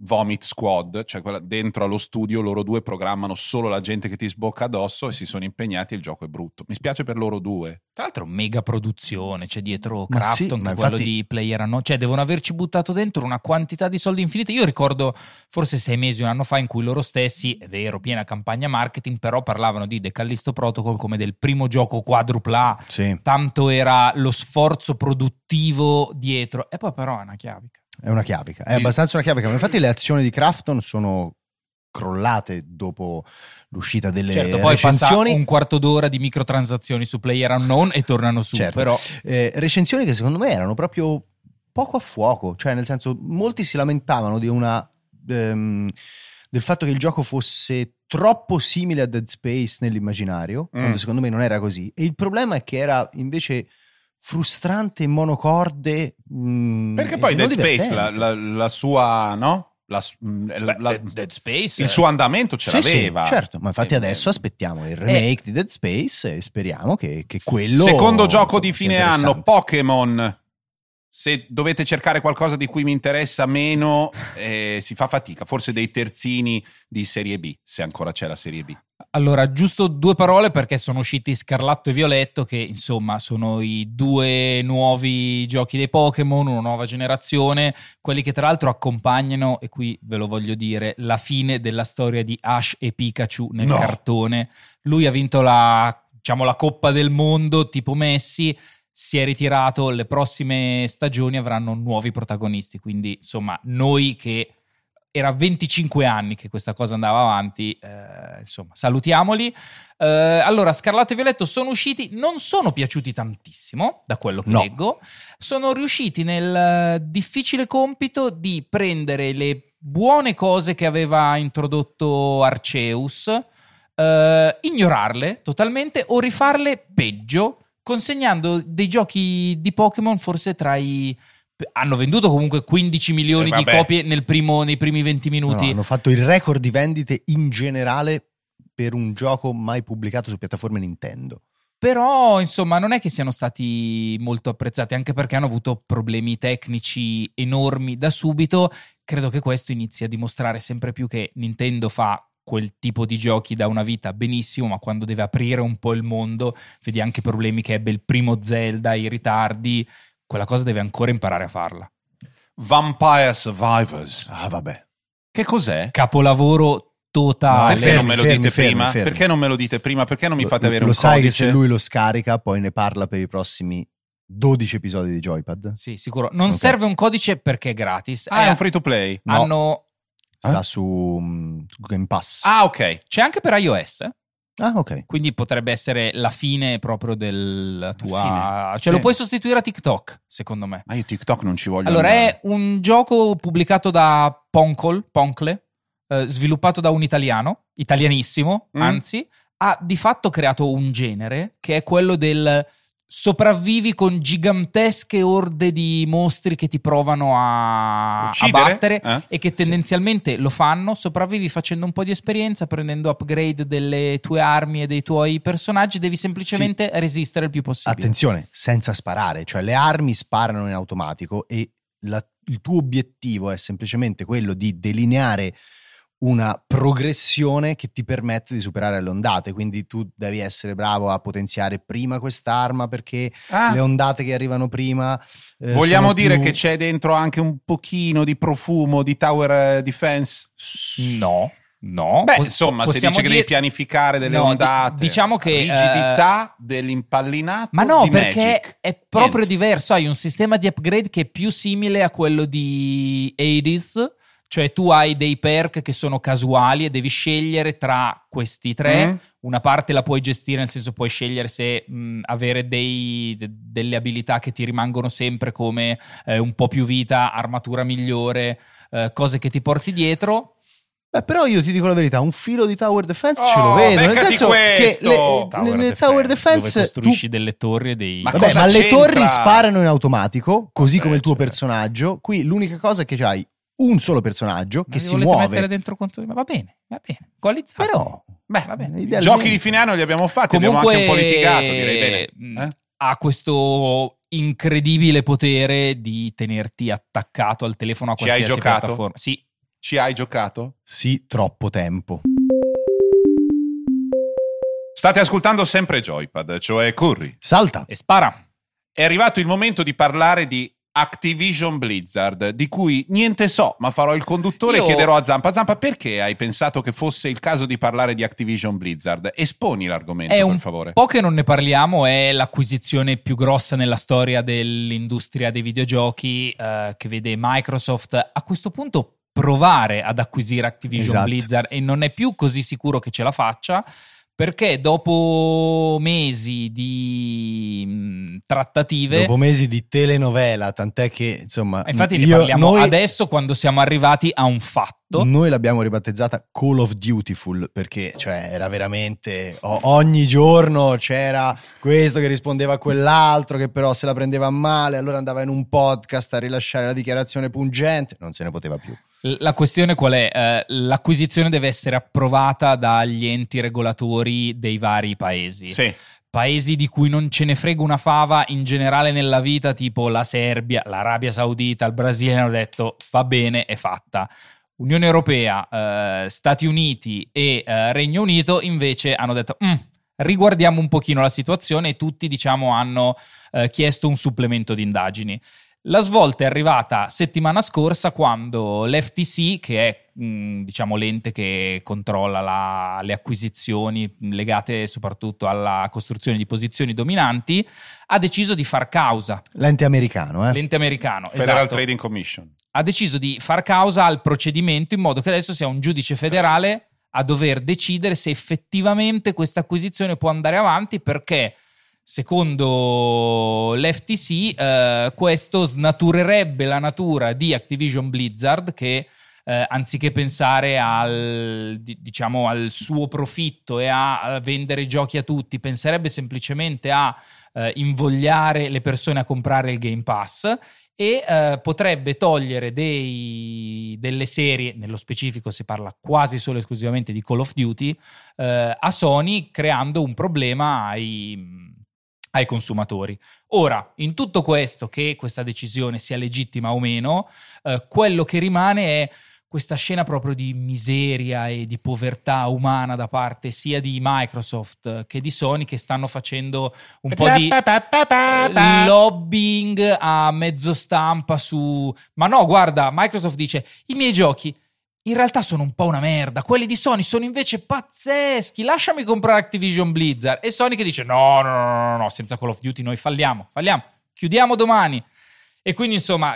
Vomit Squad, cioè quella dentro allo studio loro due programmano solo la gente che ti sbocca addosso e si sono impegnati e il gioco è brutto. Mi spiace per loro due. Tra l'altro mega produzione, c'è dietro Krafton, sì, che è quello infatti... di PlayerUnknown, cioè devono averci buttato dentro una quantità di soldi infinita. Io ricordo forse sei mesi, un anno fa, in cui loro stessi, è vero, piena campagna marketing, però parlavano di The Callisto Protocol come del primo gioco quadrupla, sì. tanto era lo sforzo produttivo dietro. E poi però è una chiavica. È una chiavica, è abbastanza una chiavica, ma infatti le azioni di Krafton sono crollate dopo l'uscita delle certo, poi recensioni. Passa un quarto d'ora di microtransazioni su PlayerUnknown e tornano su, certo. però eh, recensioni che secondo me erano proprio poco a fuoco, cioè nel senso molti si lamentavano di una ehm, del fatto che il gioco fosse troppo simile a Dead Space nell'immaginario, mm. quando secondo me non era così, e il problema è che era invece frustrante, monocorde. Mh, Perché poi Dead Space, la, la, la sua, no? La, la, la, Dead Space il suo andamento ce sì, l'aveva sì, certo, ma infatti adesso aspettiamo il remake eh. di Dead Space e speriamo che, che quello secondo gioco di fine anno. Pokémon, se dovete cercare qualcosa di cui mi interessa meno eh, si fa fatica, forse dei terzini di Serie B, se ancora c'è la Serie B. Allora, giusto due parole perché sono usciti Scarlatto e Violetto, che insomma sono i due nuovi giochi dei Pokémon, una nuova generazione, quelli che tra l'altro accompagnano, e qui ve lo voglio dire, la fine della storia di Ash e Pikachu nel no. cartone. Lui ha vinto la, diciamo, la Coppa del Mondo tipo Messi, si è ritirato, le prossime stagioni avranno nuovi protagonisti, quindi insomma noi che... Era venticinque anni che questa cosa andava avanti, eh, insomma, salutiamoli. Eh, allora, Scarlatto e Violetto sono usciti, non sono piaciuti tantissimo, da quello che no. leggo. Sono riusciti nel difficile compito di prendere le buone cose che aveva introdotto Arceus, eh, ignorarle totalmente o rifarle peggio, consegnando dei giochi di Pokémon forse tra i... Hanno venduto comunque quindici milioni eh, di copie nel primo, nei primi venti minuti. No, no, hanno fatto il record di vendite in generale per un gioco mai pubblicato su piattaforme Nintendo. Però, insomma, non è che siano stati molto apprezzati, anche perché hanno avuto problemi tecnici enormi da subito. Credo che questo inizi a dimostrare sempre più che Nintendo fa quel tipo di giochi da una vita benissimo, ma quando deve aprire un po' il mondo, vedi anche i problemi che ebbe il primo Zelda, i ritardi... Quella cosa deve ancora imparare a farla. Vampire Survivors. Ah, vabbè. Che cos'è? Capolavoro totale. Perché non me lo dite prima? Perché non me lo dite prima? Perché non mi fate avere un codice? Lo sai che se lui lo scarica, poi ne parla per i prossimi dodici episodi di Joypad? Sì, sicuro. Non okay. serve un codice perché è gratis. Ah, è, è un free to play. No. Hanno... Sta eh? su Game Pass. Ah, ok. C'è anche per iOS, eh? Ah, ok. Quindi potrebbe essere la fine proprio della tua... Cioè sì. Lo puoi sostituire a TikTok, secondo me. Ma io TikTok non ci voglio... Allora, andare. È un gioco pubblicato da Poncol, Poncle, eh, sviluppato da un italiano, italianissimo, mm. anzi, ha di fatto creato un genere che è quello del sopravvivi con gigantesche orde di mostri che ti provano a, a battere eh? e che tendenzialmente sì. lo fanno, sopravvivi facendo un po' di esperienza, prendendo upgrade delle tue armi e dei tuoi personaggi, devi semplicemente sì. resistere il più possibile. Attenzione, senza sparare, cioè le armi sparano in automatico e la, il tuo obiettivo è semplicemente quello di delineare una progressione che ti permette di superare le ondate, quindi tu devi essere bravo a potenziare prima quest'arma perché ah. le ondate che arrivano prima eh, vogliamo dire più... che c'è dentro anche un pochino di profumo di tower defense? No, no. Beh, insomma, se dice dire... che devi pianificare delle no, ondate, diciamo che rigidità uh... dell'impallinato, ma no, di perché Magic. È proprio Niente. diverso, hai un sistema di upgrade che è più simile a quello di Hades. Cioè tu hai dei perk che sono casuali e devi scegliere tra questi tre, mm. una parte la puoi gestire, nel senso puoi scegliere se mh, avere dei, de, delle abilità che ti rimangono sempre come eh, un po' più vita, armatura migliore, eh, cose che ti porti dietro. Beh, però io ti dico la verità, un filo di tower defense oh, ce lo vedo, nel senso questo. Che le, tower, le, defense, tower defense dove costruisci tu... delle torri e dei... Ma, vabbè, ma le torri sparano in automatico, così come il tuo personaggio. Qui l'unica cosa è che c'hai un solo personaggio che si muove. Mettere dentro contro di me. Va bene, va bene. Coalizzato. Però, beh, va bene. I giochi di fine anno li abbiamo fatti, abbiamo anche un po' litigato, direi bene. Eh? Ha questo incredibile potere di tenerti attaccato al telefono a qualsiasi piattaforma. Sì. Ci hai giocato? Sì, troppo tempo. State ascoltando sempre Joypad, cioè corri, salta e spara. È arrivato il momento di parlare di Activision Blizzard, di cui niente so, ma farò il conduttore Io... e chiederò a Zampa. Zampa, perché hai pensato che fosse il caso di parlare di Activision Blizzard? Esponi l'argomento, è per favore. È un po' che non ne parliamo, è l'acquisizione più grossa nella storia dell'industria dei videogiochi, eh, che vede Microsoft a questo punto provare ad acquisire Activision esatto. Blizzard, e non è più così sicuro che ce la faccia, perché dopo mesi di trattative... Dopo mesi di telenovela, tant'è che, insomma... Infatti ne parliamo noi, adesso, quando siamo arrivati a un fatto. Noi l'abbiamo ribattezzata Call of Dutyful, perché cioè era veramente... Oh, ogni giorno c'era questo che rispondeva a quell'altro, che però se la prendeva male, allora andava in un podcast a rilasciare la dichiarazione pungente. Non se ne poteva più. La questione qual è? Eh, l'acquisizione deve essere approvata dagli enti regolatori dei vari paesi. Sì. Paesi di cui non ce ne frega una fava in generale nella vita, tipo la Serbia, l'Arabia Saudita, il Brasile, hanno detto va bene, è fatta. Unione Europea, eh, Stati Uniti e eh, Regno Unito invece hanno detto mm, riguardiamo un pochino la situazione, e tutti, diciamo, hanno eh, chiesto un supplemento di indagini. La svolta è arrivata settimana scorsa, quando l'F T C, che è mh, diciamo l'ente che controlla la, le acquisizioni legate soprattutto alla costruzione di posizioni dominanti, ha deciso di far causa. L'ente americano, eh? L'ente americano, Federal, esatto. Trading Commission. Ha deciso di far causa al procedimento, in modo che adesso sia un giudice federale a dover decidere se effettivamente questa acquisizione può andare avanti, perché... secondo l'F T C, eh, questo snaturerebbe la natura di Activision Blizzard, che eh, anziché pensare al, diciamo, al suo profitto e a vendere giochi a tutti, penserebbe semplicemente a eh, invogliare le persone a comprare il Game Pass, e eh, potrebbe togliere dei, delle serie, nello specifico si parla quasi solo esclusivamente di Call of Duty, eh, a Sony, creando un problema ai... ai consumatori. Ora, in tutto questo, che questa decisione sia legittima o meno, eh, quello che rimane è questa scena proprio di miseria e di povertà umana da parte sia di Microsoft che di Sony, che stanno facendo un po' di lobbying a mezzo stampa su... ma no, guarda, Microsoft dice i miei giochi in realtà sono un po' una merda, quelli di Sony sono invece pazzeschi, lasciami comprare Activision Blizzard. E Sony che dice no, no, no, no, no, senza Call of Duty noi falliamo, falliamo, chiudiamo domani. E quindi, insomma,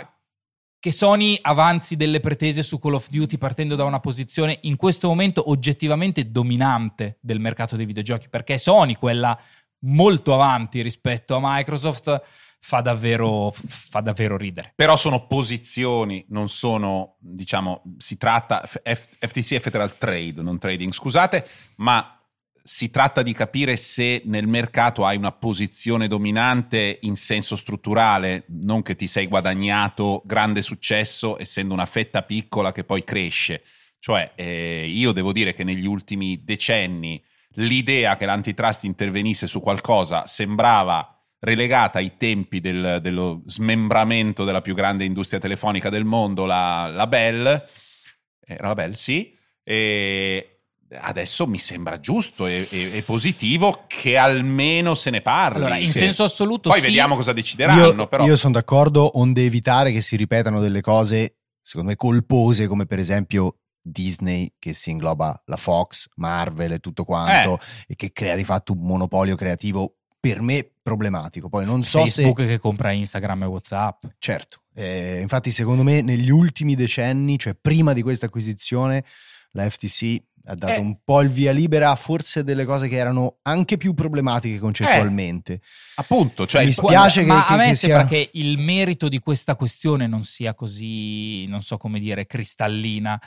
che Sony avanzi delle pretese su Call of Duty partendo da una posizione in questo momento oggettivamente dominante del mercato dei videogiochi, perché Sony, quella molto avanti rispetto a Microsoft, fa davvero, fa davvero ridere. Però sono posizioni, non sono, diciamo, si tratta, F T C è Federal Trade, non Trading, scusate, ma si tratta di capire se nel mercato hai una posizione dominante in senso strutturale, non che ti sei guadagnato grande successo essendo una fetta piccola che poi cresce. Cioè, eh, io devo dire che negli ultimi decenni l'idea che l'antitrust intervenisse su qualcosa sembrava relegata ai tempi del, dello smembramento della più grande industria telefonica del mondo, la, la Bell, era la Bell, sì, e adesso mi sembra giusto e, e, e positivo che almeno se ne parli. Allora, in se... senso assoluto poi sì. Vediamo cosa decideranno. Io, però. Io sono d'accordo, onde evitare che si ripetano delle cose, secondo me, colpose, come per esempio Disney, che si ingloba la Fox, Marvel e tutto quanto, eh. e che crea di fatto un monopolio creativo per me problematico. Poi non so Facebook se... Facebook che compra Instagram e WhatsApp. Certo. Eh, infatti, secondo me, negli ultimi decenni, cioè prima di questa acquisizione, la F T C ha dato eh. un po' il via libera a forse delle cose che erano anche più problematiche concettualmente. Eh. Appunto. Cioè, mi spiace quando... che... Ma che, a me che sembra sia... che il merito di questa questione non sia così, non so come dire, cristallina.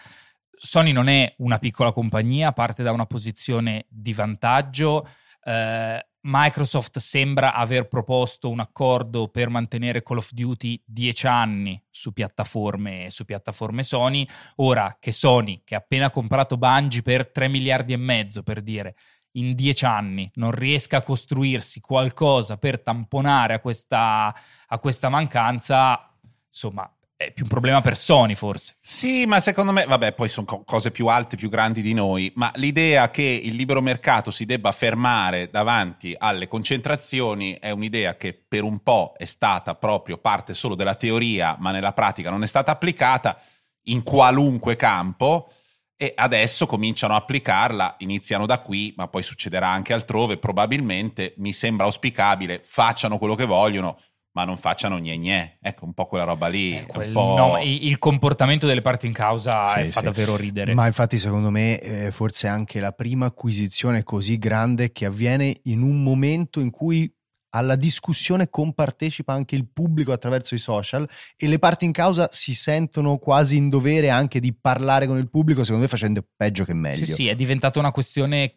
Sony non è una piccola compagnia, parte da una posizione di vantaggio. Eh, Microsoft sembra aver proposto un accordo per mantenere Call of Duty dieci anni su piattaforme, su piattaforme Sony. Ora che Sony, che ha appena comprato Bungie per tre miliardi e mezzo, per dire, in dieci anni non riesca a costruirsi qualcosa per tamponare a questa, a questa mancanza, insomma... è più un problema per Sony, forse. Sì, ma secondo me, vabbè, poi sono co- cose più alte, più grandi di noi, ma l'idea che il libero mercato si debba fermare davanti alle concentrazioni è un'idea che per un po' è stata proprio parte solo della teoria, ma nella pratica non è stata applicata in qualunque campo, e adesso cominciano a applicarla, iniziano da qui, ma poi succederà anche altrove, probabilmente. Mi sembra auspicabile, facciano quello che vogliono, ma non facciano gnè gnè. Ecco, un po' quella roba lì, eh, quel, un po'... No, il comportamento delle parti in causa sì, fa sì. davvero ridere. Ma infatti, secondo me, eh, forse anche la prima acquisizione così grande che avviene in un momento in cui alla discussione compartecipa anche il pubblico attraverso i social, e le parti in causa si sentono quasi in dovere anche di parlare con il pubblico, secondo me facendo peggio che meglio. Sì, sì, è diventata una questione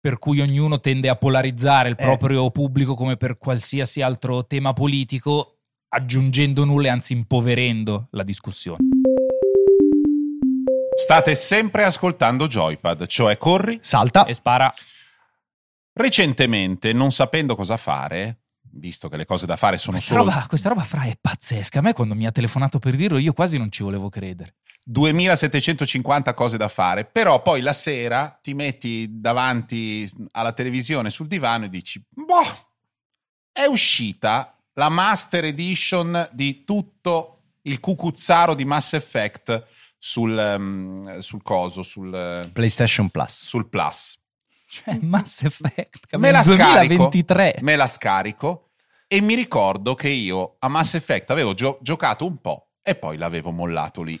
per cui ognuno tende a polarizzare il proprio eh. pubblico, come per qualsiasi altro tema politico, aggiungendo nulla, anzi impoverendo la discussione. State sempre ascoltando Joypad, cioè corri, salta e spara. Recentemente, non sapendo cosa fare, visto che le cose da fare sono questa solo... Roba, questa roba fra è pazzesca. A me quando mi ha telefonato per dirlo io quasi non ci volevo credere. duemilasettecentocinquanta cose da fare, però poi la sera ti metti davanti alla televisione sul divano e dici boh, è uscita la Master Edition di tutto il cucuzzaro di Mass Effect sul, um, sul coso, sul... PlayStation Plus. Sul Plus. Cioè Mass Effect me la duemilaventitré. Scarico, me la scarico e mi ricordo che io a Mass Effect avevo gio- giocato un po' e poi l'avevo mollato lì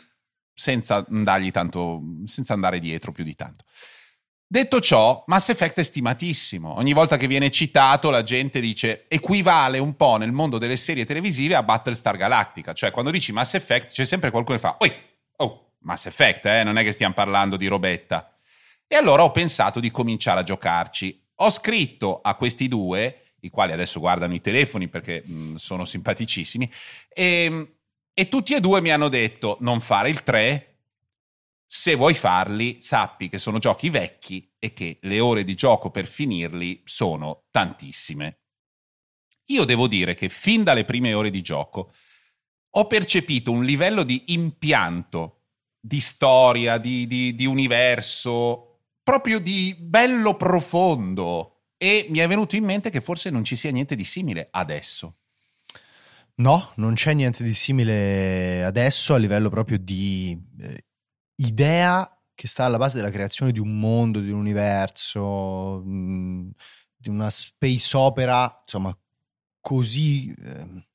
senza dargli tanto, senza andare dietro più di tanto. Detto ciò, Mass Effect è stimatissimo, ogni volta che viene citato la gente dice equivale un po' nel mondo delle serie televisive a Battlestar Galactica, cioè quando dici Mass Effect c'è sempre qualcuno che fa oi, oh Mass Effect, eh, non è che stiamo parlando di robetta. E allora ho pensato di cominciare a giocarci. Ho scritto a questi due, i quali adesso guardano i telefoni perché mh, sono simpaticissimi, e, e tutti e due mi hanno detto non fare il tre, se vuoi farli sappi che sono giochi vecchi e che le ore di gioco per finirli sono tantissime. Io devo dire che fin dalle prime ore di gioco ho percepito un livello di impianto, di storia, di, di, di universo... proprio di bello profondo, e mi è venuto in mente che forse non ci sia niente di simile adesso. No, non c'è niente di simile adesso a livello proprio di eh, idea che sta alla base della creazione di un mondo, di un universo, mh, di una space opera, insomma, così eh,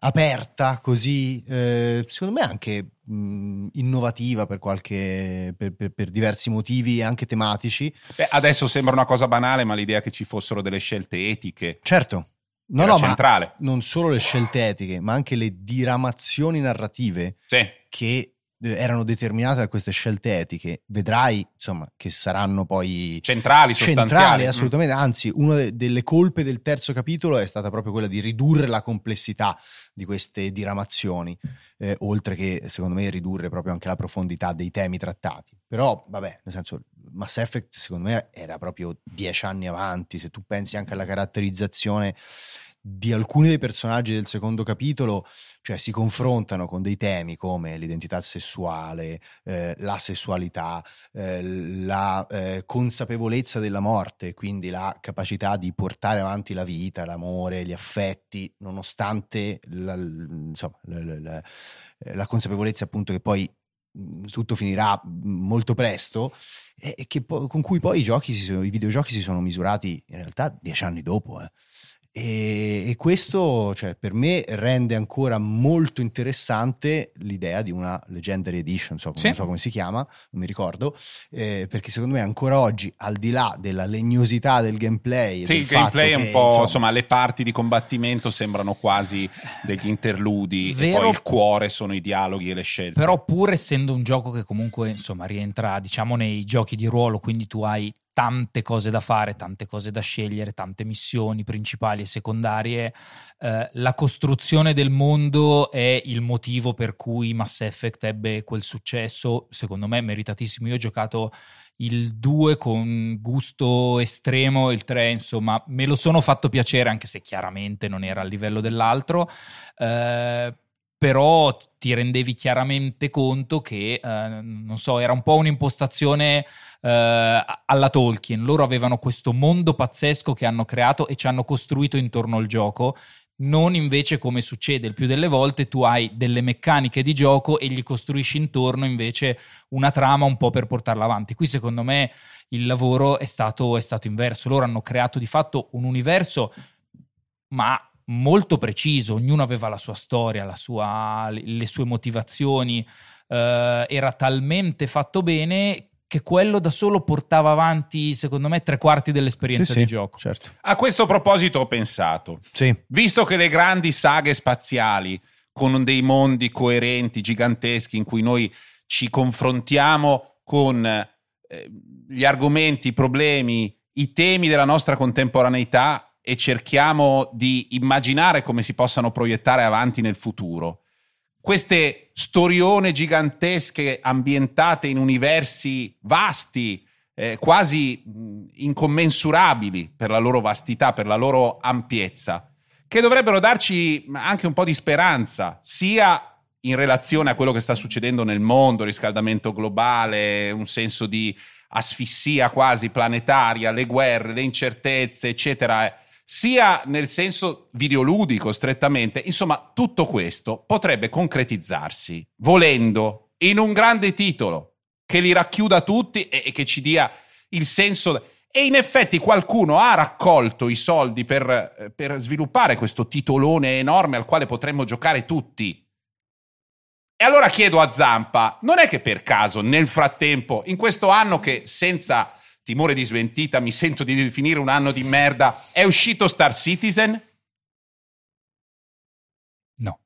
aperta, così eh, secondo me anche mh, innovativa per qualche per, per, per diversi motivi anche tematici. Beh, adesso sembra una cosa banale, ma l'idea che ci fossero delle scelte etiche, certo, no, no, centrale. Ma non solo le scelte etiche, ma anche le diramazioni narrative, sì, che erano determinate da queste scelte etiche. Vedrai, insomma, che saranno poi centrali, sostanziali. Centrali, assolutamente. Mm. Anzi, una de- delle colpe del terzo capitolo è stata proprio quella di ridurre la complessità di queste diramazioni, eh, oltre che, secondo me, ridurre proprio anche la profondità dei temi trattati. Però, vabbè, nel senso, Mass Effect, secondo me, era proprio dieci anni avanti. Se tu pensi anche alla caratterizzazione di alcuni dei personaggi del secondo capitolo, cioè si confrontano con dei temi come l'identità sessuale, eh, la sessualità, eh, la eh, consapevolezza della morte, quindi la capacità di portare avanti la vita, l'amore, gli affetti, nonostante la, insomma, la, la, la consapevolezza appunto che poi tutto finirà molto presto, e che po- con cui poi i giochi, si sono, i videogiochi si sono misurati in realtà dieci anni dopo, eh. E questo, cioè, per me rende ancora molto interessante l'idea di una Legendary Edition, so, sì. non so come si chiama, non mi ricordo, eh, perché secondo me ancora oggi, al di là della legnosità del gameplay, sì, del il gameplay è un che, po' insomma, insomma le parti di combattimento sembrano quasi degli interludi, vero, e poi il cuore sono i dialoghi e le scelte. Però pur essendo un gioco che comunque insomma rientra diciamo nei giochi di ruolo, quindi tu hai tante cose da fare, tante cose da scegliere, tante missioni principali e secondarie. Eh, la costruzione del mondo è il motivo per cui Mass Effect ebbe quel successo, secondo me meritatissimo. Io ho giocato il due con gusto estremo, il tre insomma me lo sono fatto piacere, anche se chiaramente non era al livello dell'altro, eh, però ti rendevi chiaramente conto che, eh, non so, era un po' un'impostazione eh, alla Tolkien. Loro avevano questo mondo pazzesco che hanno creato e ci hanno costruito intorno al gioco, non invece come succede il più delle volte, tu hai delle meccaniche di gioco e gli costruisci intorno invece una trama un po' per portarla avanti. Qui secondo me il lavoro è stato, è stato inverso, loro hanno creato di fatto un universo, ma... molto preciso, ognuno aveva la sua storia, la sua, le sue motivazioni, eh, era talmente fatto bene che quello da solo portava avanti, secondo me, tre quarti dell'esperienza sì, di sì, gioco. Certo. A questo proposito ho pensato, sì. visto che le grandi saghe spaziali con dei mondi coerenti, giganteschi, in cui noi ci confrontiamo con eh, gli argomenti, i problemi, i temi della nostra contemporaneità, e cerchiamo di immaginare come si possano proiettare avanti nel futuro. queste storione gigantesche ambientate in universi vasti, eh, quasi incommensurabili per la loro vastità, per la loro ampiezza, che dovrebbero darci anche un po' di speranza, sia in relazione a quello che sta succedendo nel mondo, riscaldamento globale, un senso di asfissia quasi planetaria, le guerre, le incertezze, eccetera, sia nel senso videoludico strettamente. Insomma, tutto questo potrebbe concretizzarsi, volendo, in un grande titolo che li racchiuda tutti e che ci dia il senso. E in effetti qualcuno ha raccolto i soldi per, per sviluppare questo titolone enorme al quale potremmo giocare tutti. E allora chiedo a Zampa, non è che per caso nel frattempo, in questo anno che senza timore di sventita mi sento di definire un anno di merda, è uscito Star Citizen? No.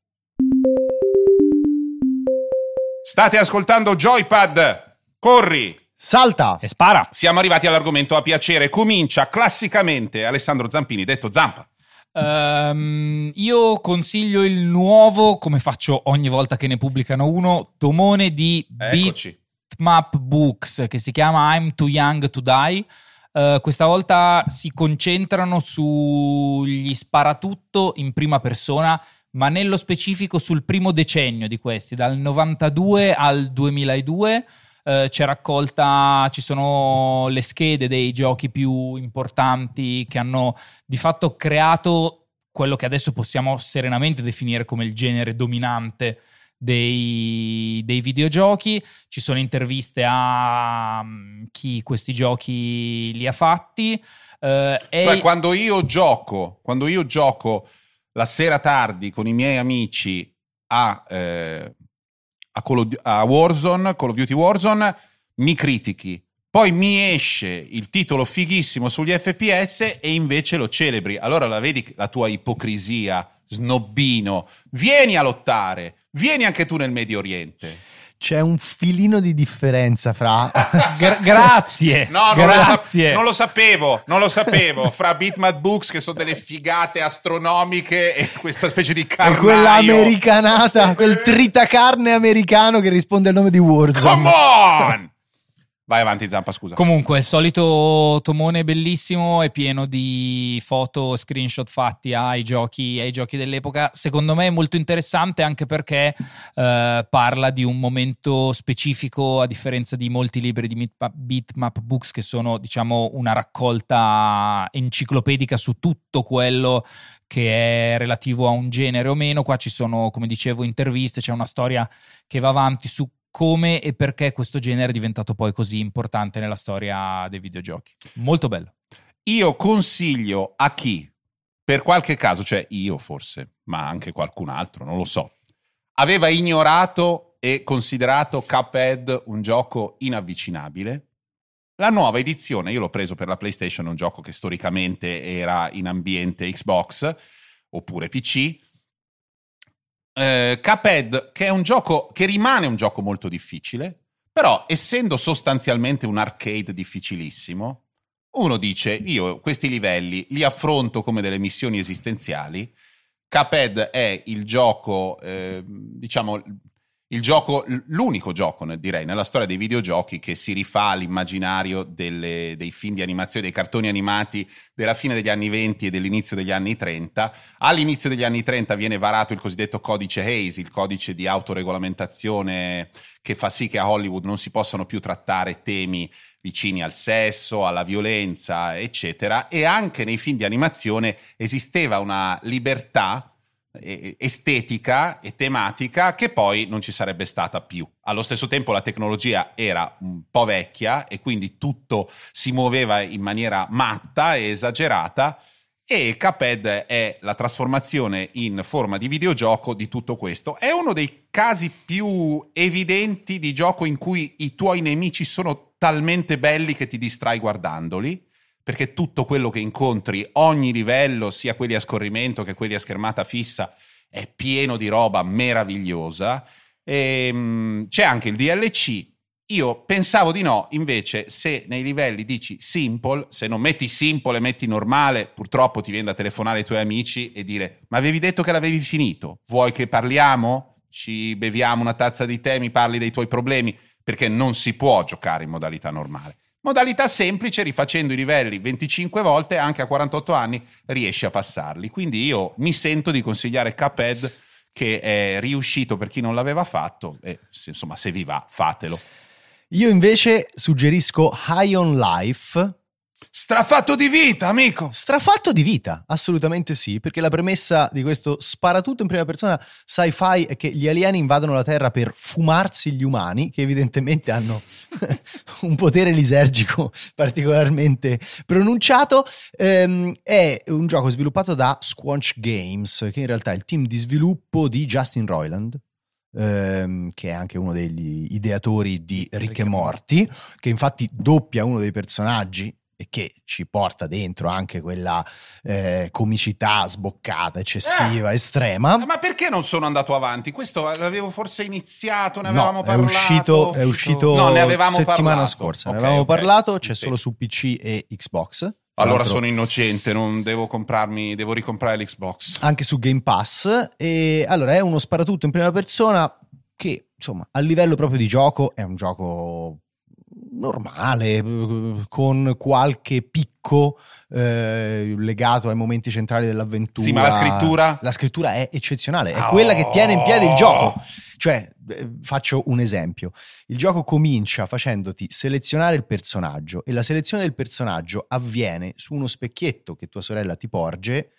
State ascoltando Joypad, corri, salta e spara. Siamo arrivati all'argomento a piacere, comincia classicamente Alessandro Zampini, detto Zampa. Um, io consiglio il nuovo, come faccio ogni volta che ne pubblicano uno, tomone di Bitmap Books che si chiama I'm Too Young to Die. Uh, questa volta si concentrano sugli sparatutto in prima persona, ma nello specifico sul primo decennio di questi, dal novantadue al duemiladue. Uh, c'è raccolta, ci sono le schede dei giochi più importanti che hanno di fatto creato quello che adesso possiamo serenamente definire come il genere dominante dei, dei videogiochi. Ci sono interviste a chi questi giochi li ha fatti. Uh, cioè, e... quando io gioco, quando io gioco la sera tardi con i miei amici a... Eh... A, Call of, a Warzone, Call of Duty Warzone, mi critichi, poi mi esce il titolo fighissimo sugli F P S e invece lo celebri. Allora la vedi la tua ipocrisia, snobbino. Vieni a lottare, vieni anche tu nel Medio Oriente. C'è un filino di differenza fra Gra- grazie no non, grazie. Lo sa- non lo sapevo non lo sapevo fra Bitmap Books, che sono delle figate astronomiche, e questa specie di carnaio, quella americanata, quel tritacarne americano che risponde al nome di Warzone. Come on! Vai avanti Zampa, scusa. Comunque, il solito tomone bellissimo, è pieno di foto, screenshot fatti ai giochi, ai giochi dell'epoca. Secondo me è molto interessante anche perché eh, parla di un momento specifico, a differenza di molti libri di Bitmap Books, che sono, diciamo, una raccolta enciclopedica su tutto quello che è relativo a un genere o meno. Qua ci sono, come dicevo, interviste, c'è una storia che va avanti su come e perché questo genere è diventato poi così importante nella storia dei videogiochi. Molto bello. Io consiglio a chi, per qualche caso, cioè io forse, ma anche qualcun altro, non lo so, aveva ignorato e considerato Cuphead un gioco inavvicinabile, la nuova edizione, io l'ho preso per la PlayStation, un gioco che storicamente era in ambiente Xbox oppure P C, Uh, Cuphead, che è un gioco che rimane un gioco molto difficile, però essendo sostanzialmente un arcade difficilissimo, uno dice io questi livelli li affronto come delle missioni esistenziali. Cuphead è il gioco, eh, diciamo il gioco, l'unico gioco, direi, nella storia dei videogiochi che si rifà all'immaginario delle, dei film di animazione, dei cartoni animati della fine degli anni venti e dell'inizio degli anni trenta. All'inizio degli anni trenta viene varato il cosiddetto codice Hayes, il codice di autoregolamentazione che fa sì che a Hollywood non si possano più trattare temi vicini al sesso, alla violenza, eccetera. E anche nei film di animazione esisteva una libertà estetica e tematica che poi non ci sarebbe stata più. Allo stesso tempo la tecnologia era un po' vecchia e quindi tutto si muoveva in maniera matta e esagerata, e Cuphead è la trasformazione in forma di videogioco di tutto questo. È uno dei casi più evidenti di gioco in cui i tuoi nemici sono talmente belli che ti distrai guardandoli, perché tutto quello che incontri, ogni livello, sia quelli a scorrimento che quelli a schermata fissa, è pieno di roba meravigliosa. E, mh, c'è anche il D L C. Io pensavo di no, invece se nei livelli dici simple, se non metti simple e metti normale, purtroppo ti viene da telefonare ai tuoi amici e dire ma avevi detto che l'avevi finito, vuoi che parliamo? ci beviamo una tazza di tè, mi parli dei tuoi problemi, perché non si può giocare in modalità normale. Modalità semplice, rifacendo i livelli venticinque volte, anche a quarantotto anni riesci a passarli. Quindi io mi sento di consigliare Cuphead, che è riuscito per chi non l'aveva fatto, e insomma se vi va fatelo. Io invece suggerisco High on Life. Strafatto di vita, amico! Strafatto di vita, assolutamente sì, perché la premessa di questo sparatutto in prima persona sci-fi è che gli alieni invadano la Terra per fumarsi gli umani, che evidentemente hanno un potere lisergico particolarmente pronunciato. Ehm, è un gioco sviluppato da Squanch Games, che in realtà è il team di sviluppo di Justin Roiland, Ehm, che è anche uno degli ideatori di Rick e Morty, che infatti doppia uno dei personaggi e che ci porta dentro anche quella eh, comicità sboccata, eccessiva, eh, estrema. Ma perché non sono andato avanti? Questo l'avevo forse iniziato, ne avevamo no, parlato. È uscito, è uscito no, ne avevamo settimana parlato. scorsa, okay, ne avevamo okay. parlato, c'è sì. solo su P C e Xbox. Allora sono innocente, non devo comprarmi, devo ricomprare l'Xbox. Anche su Game Pass. E allora è uno sparatutto in prima persona che, insomma, a livello proprio di gioco è un gioco normale, con qualche picco eh, legato ai momenti centrali dell'avventura. Sì, ma la scrittura? La scrittura è eccezionale, è oh. quella che tiene in piedi il gioco. Cioè, faccio un esempio. Il gioco comincia facendoti selezionare il personaggio e la selezione del personaggio avviene su uno specchietto che tua sorella ti porge,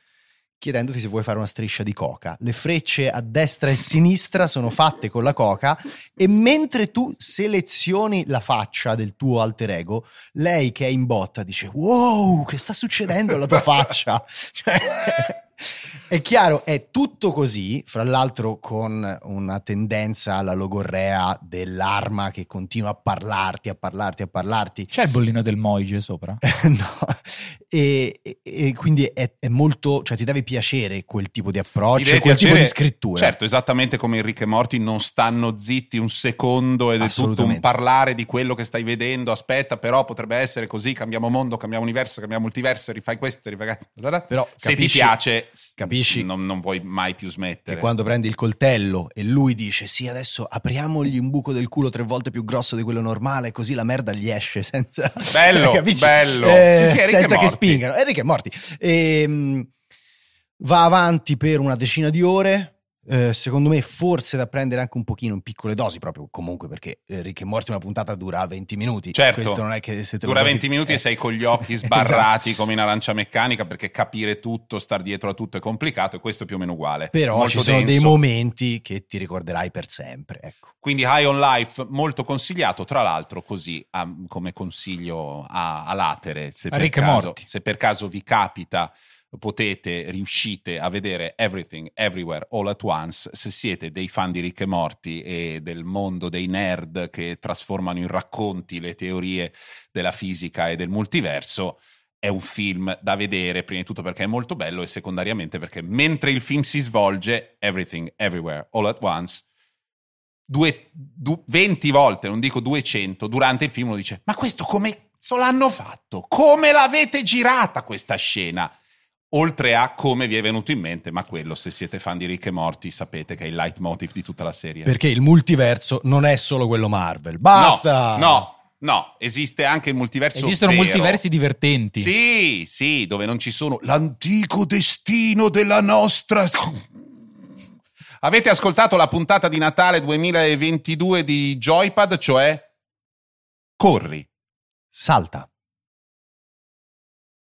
chiedendoti se vuoi fare una striscia di coca. Le frecce a destra e a sinistra sono fatte con la coca e mentre tu selezioni la faccia del tuo alter ego, lei che è in botta dice wow, che sta succedendo alla tua faccia? Cioè... È chiaro, è tutto così, fra l'altro con una tendenza alla logorrea dell'arma che continua a parlarti, a parlarti, a parlarti. C'è il bollino del Moige sopra? No, e, e quindi è, è molto, cioè ti deve piacere quel tipo di approccio, quel piacere, tipo di scrittura. Certo, esattamente come in Rick e Morty non stanno zitti un secondo ed è tutto un parlare di quello che stai vedendo, aspetta però potrebbe essere così, cambiamo mondo, cambiamo universo, cambiamo multiverso, rifai questo, rifai... Però se capisci, ti piace... Capisci? Non, non vuoi mai più smettere. E quando prendi il coltello e lui dice sì, adesso apriamogli un buco del culo tre volte più grosso di quello normale, così la merda gli esce senza... Bello, bello. Eh, sì, sì, senza che spingano. È Rick e Morty. E, va avanti per una decina di ore. Eh, secondo me forse da prendere anche un pochino in piccole dosi, proprio comunque perché Rick e Morty una puntata dura venti minuti. Certo, questo non è che se te dura venti minuti eh. e sei con gli occhi sbarrati esatto. come in Arancia Meccanica, perché capire tutto, star dietro a tutto è complicato, e questo è più o meno uguale. Però molto ci sono denso. Dei momenti che ti ricorderai per sempre, ecco. Quindi High on Life molto consigliato, tra l'altro così a, come consiglio a, a latere, se per, Rick caso, e Morty. Se per caso vi capita, potete, riuscite a vedere Everything, Everywhere, All at Once. Se siete dei fan di Rick e Morty e del mondo dei nerd che trasformano in racconti le teorie della fisica e del multiverso, è un film da vedere, prima di tutto perché è molto bello e secondariamente perché mentre il film si svolge, Everything, Everywhere, All at Once, due, du, venti volte, non dico duecento, durante il film uno dice ma questo come l'hanno fatto? Come l'avete girata questa scena? Oltre a come vi è venuto in mente, ma quello, se siete fan di Rick e Morty, sapete che è il leitmotiv di tutta la serie. Perché il multiverso non è solo quello Marvel. Basta! No, no, no. Esiste anche il multiverso esistono vero. Multiversi divertenti. Sì, sì, dove non ci sono l'antico destino della nostra... Avete ascoltato la puntata di Natale duemilaventidue di Joypad, cioè... Corri. Salta.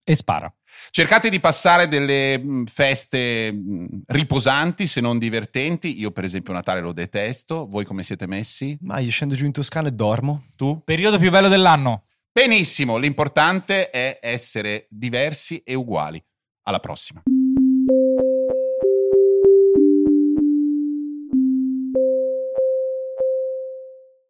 E spara. Cercate di passare delle feste riposanti, se non divertenti. Io per esempio Natale lo detesto. Voi come siete messi? Ma io scendo giù in Toscana e dormo. Tu? Periodo più bello dell'anno. Benissimo, l'importante è essere diversi e uguali. Alla prossima.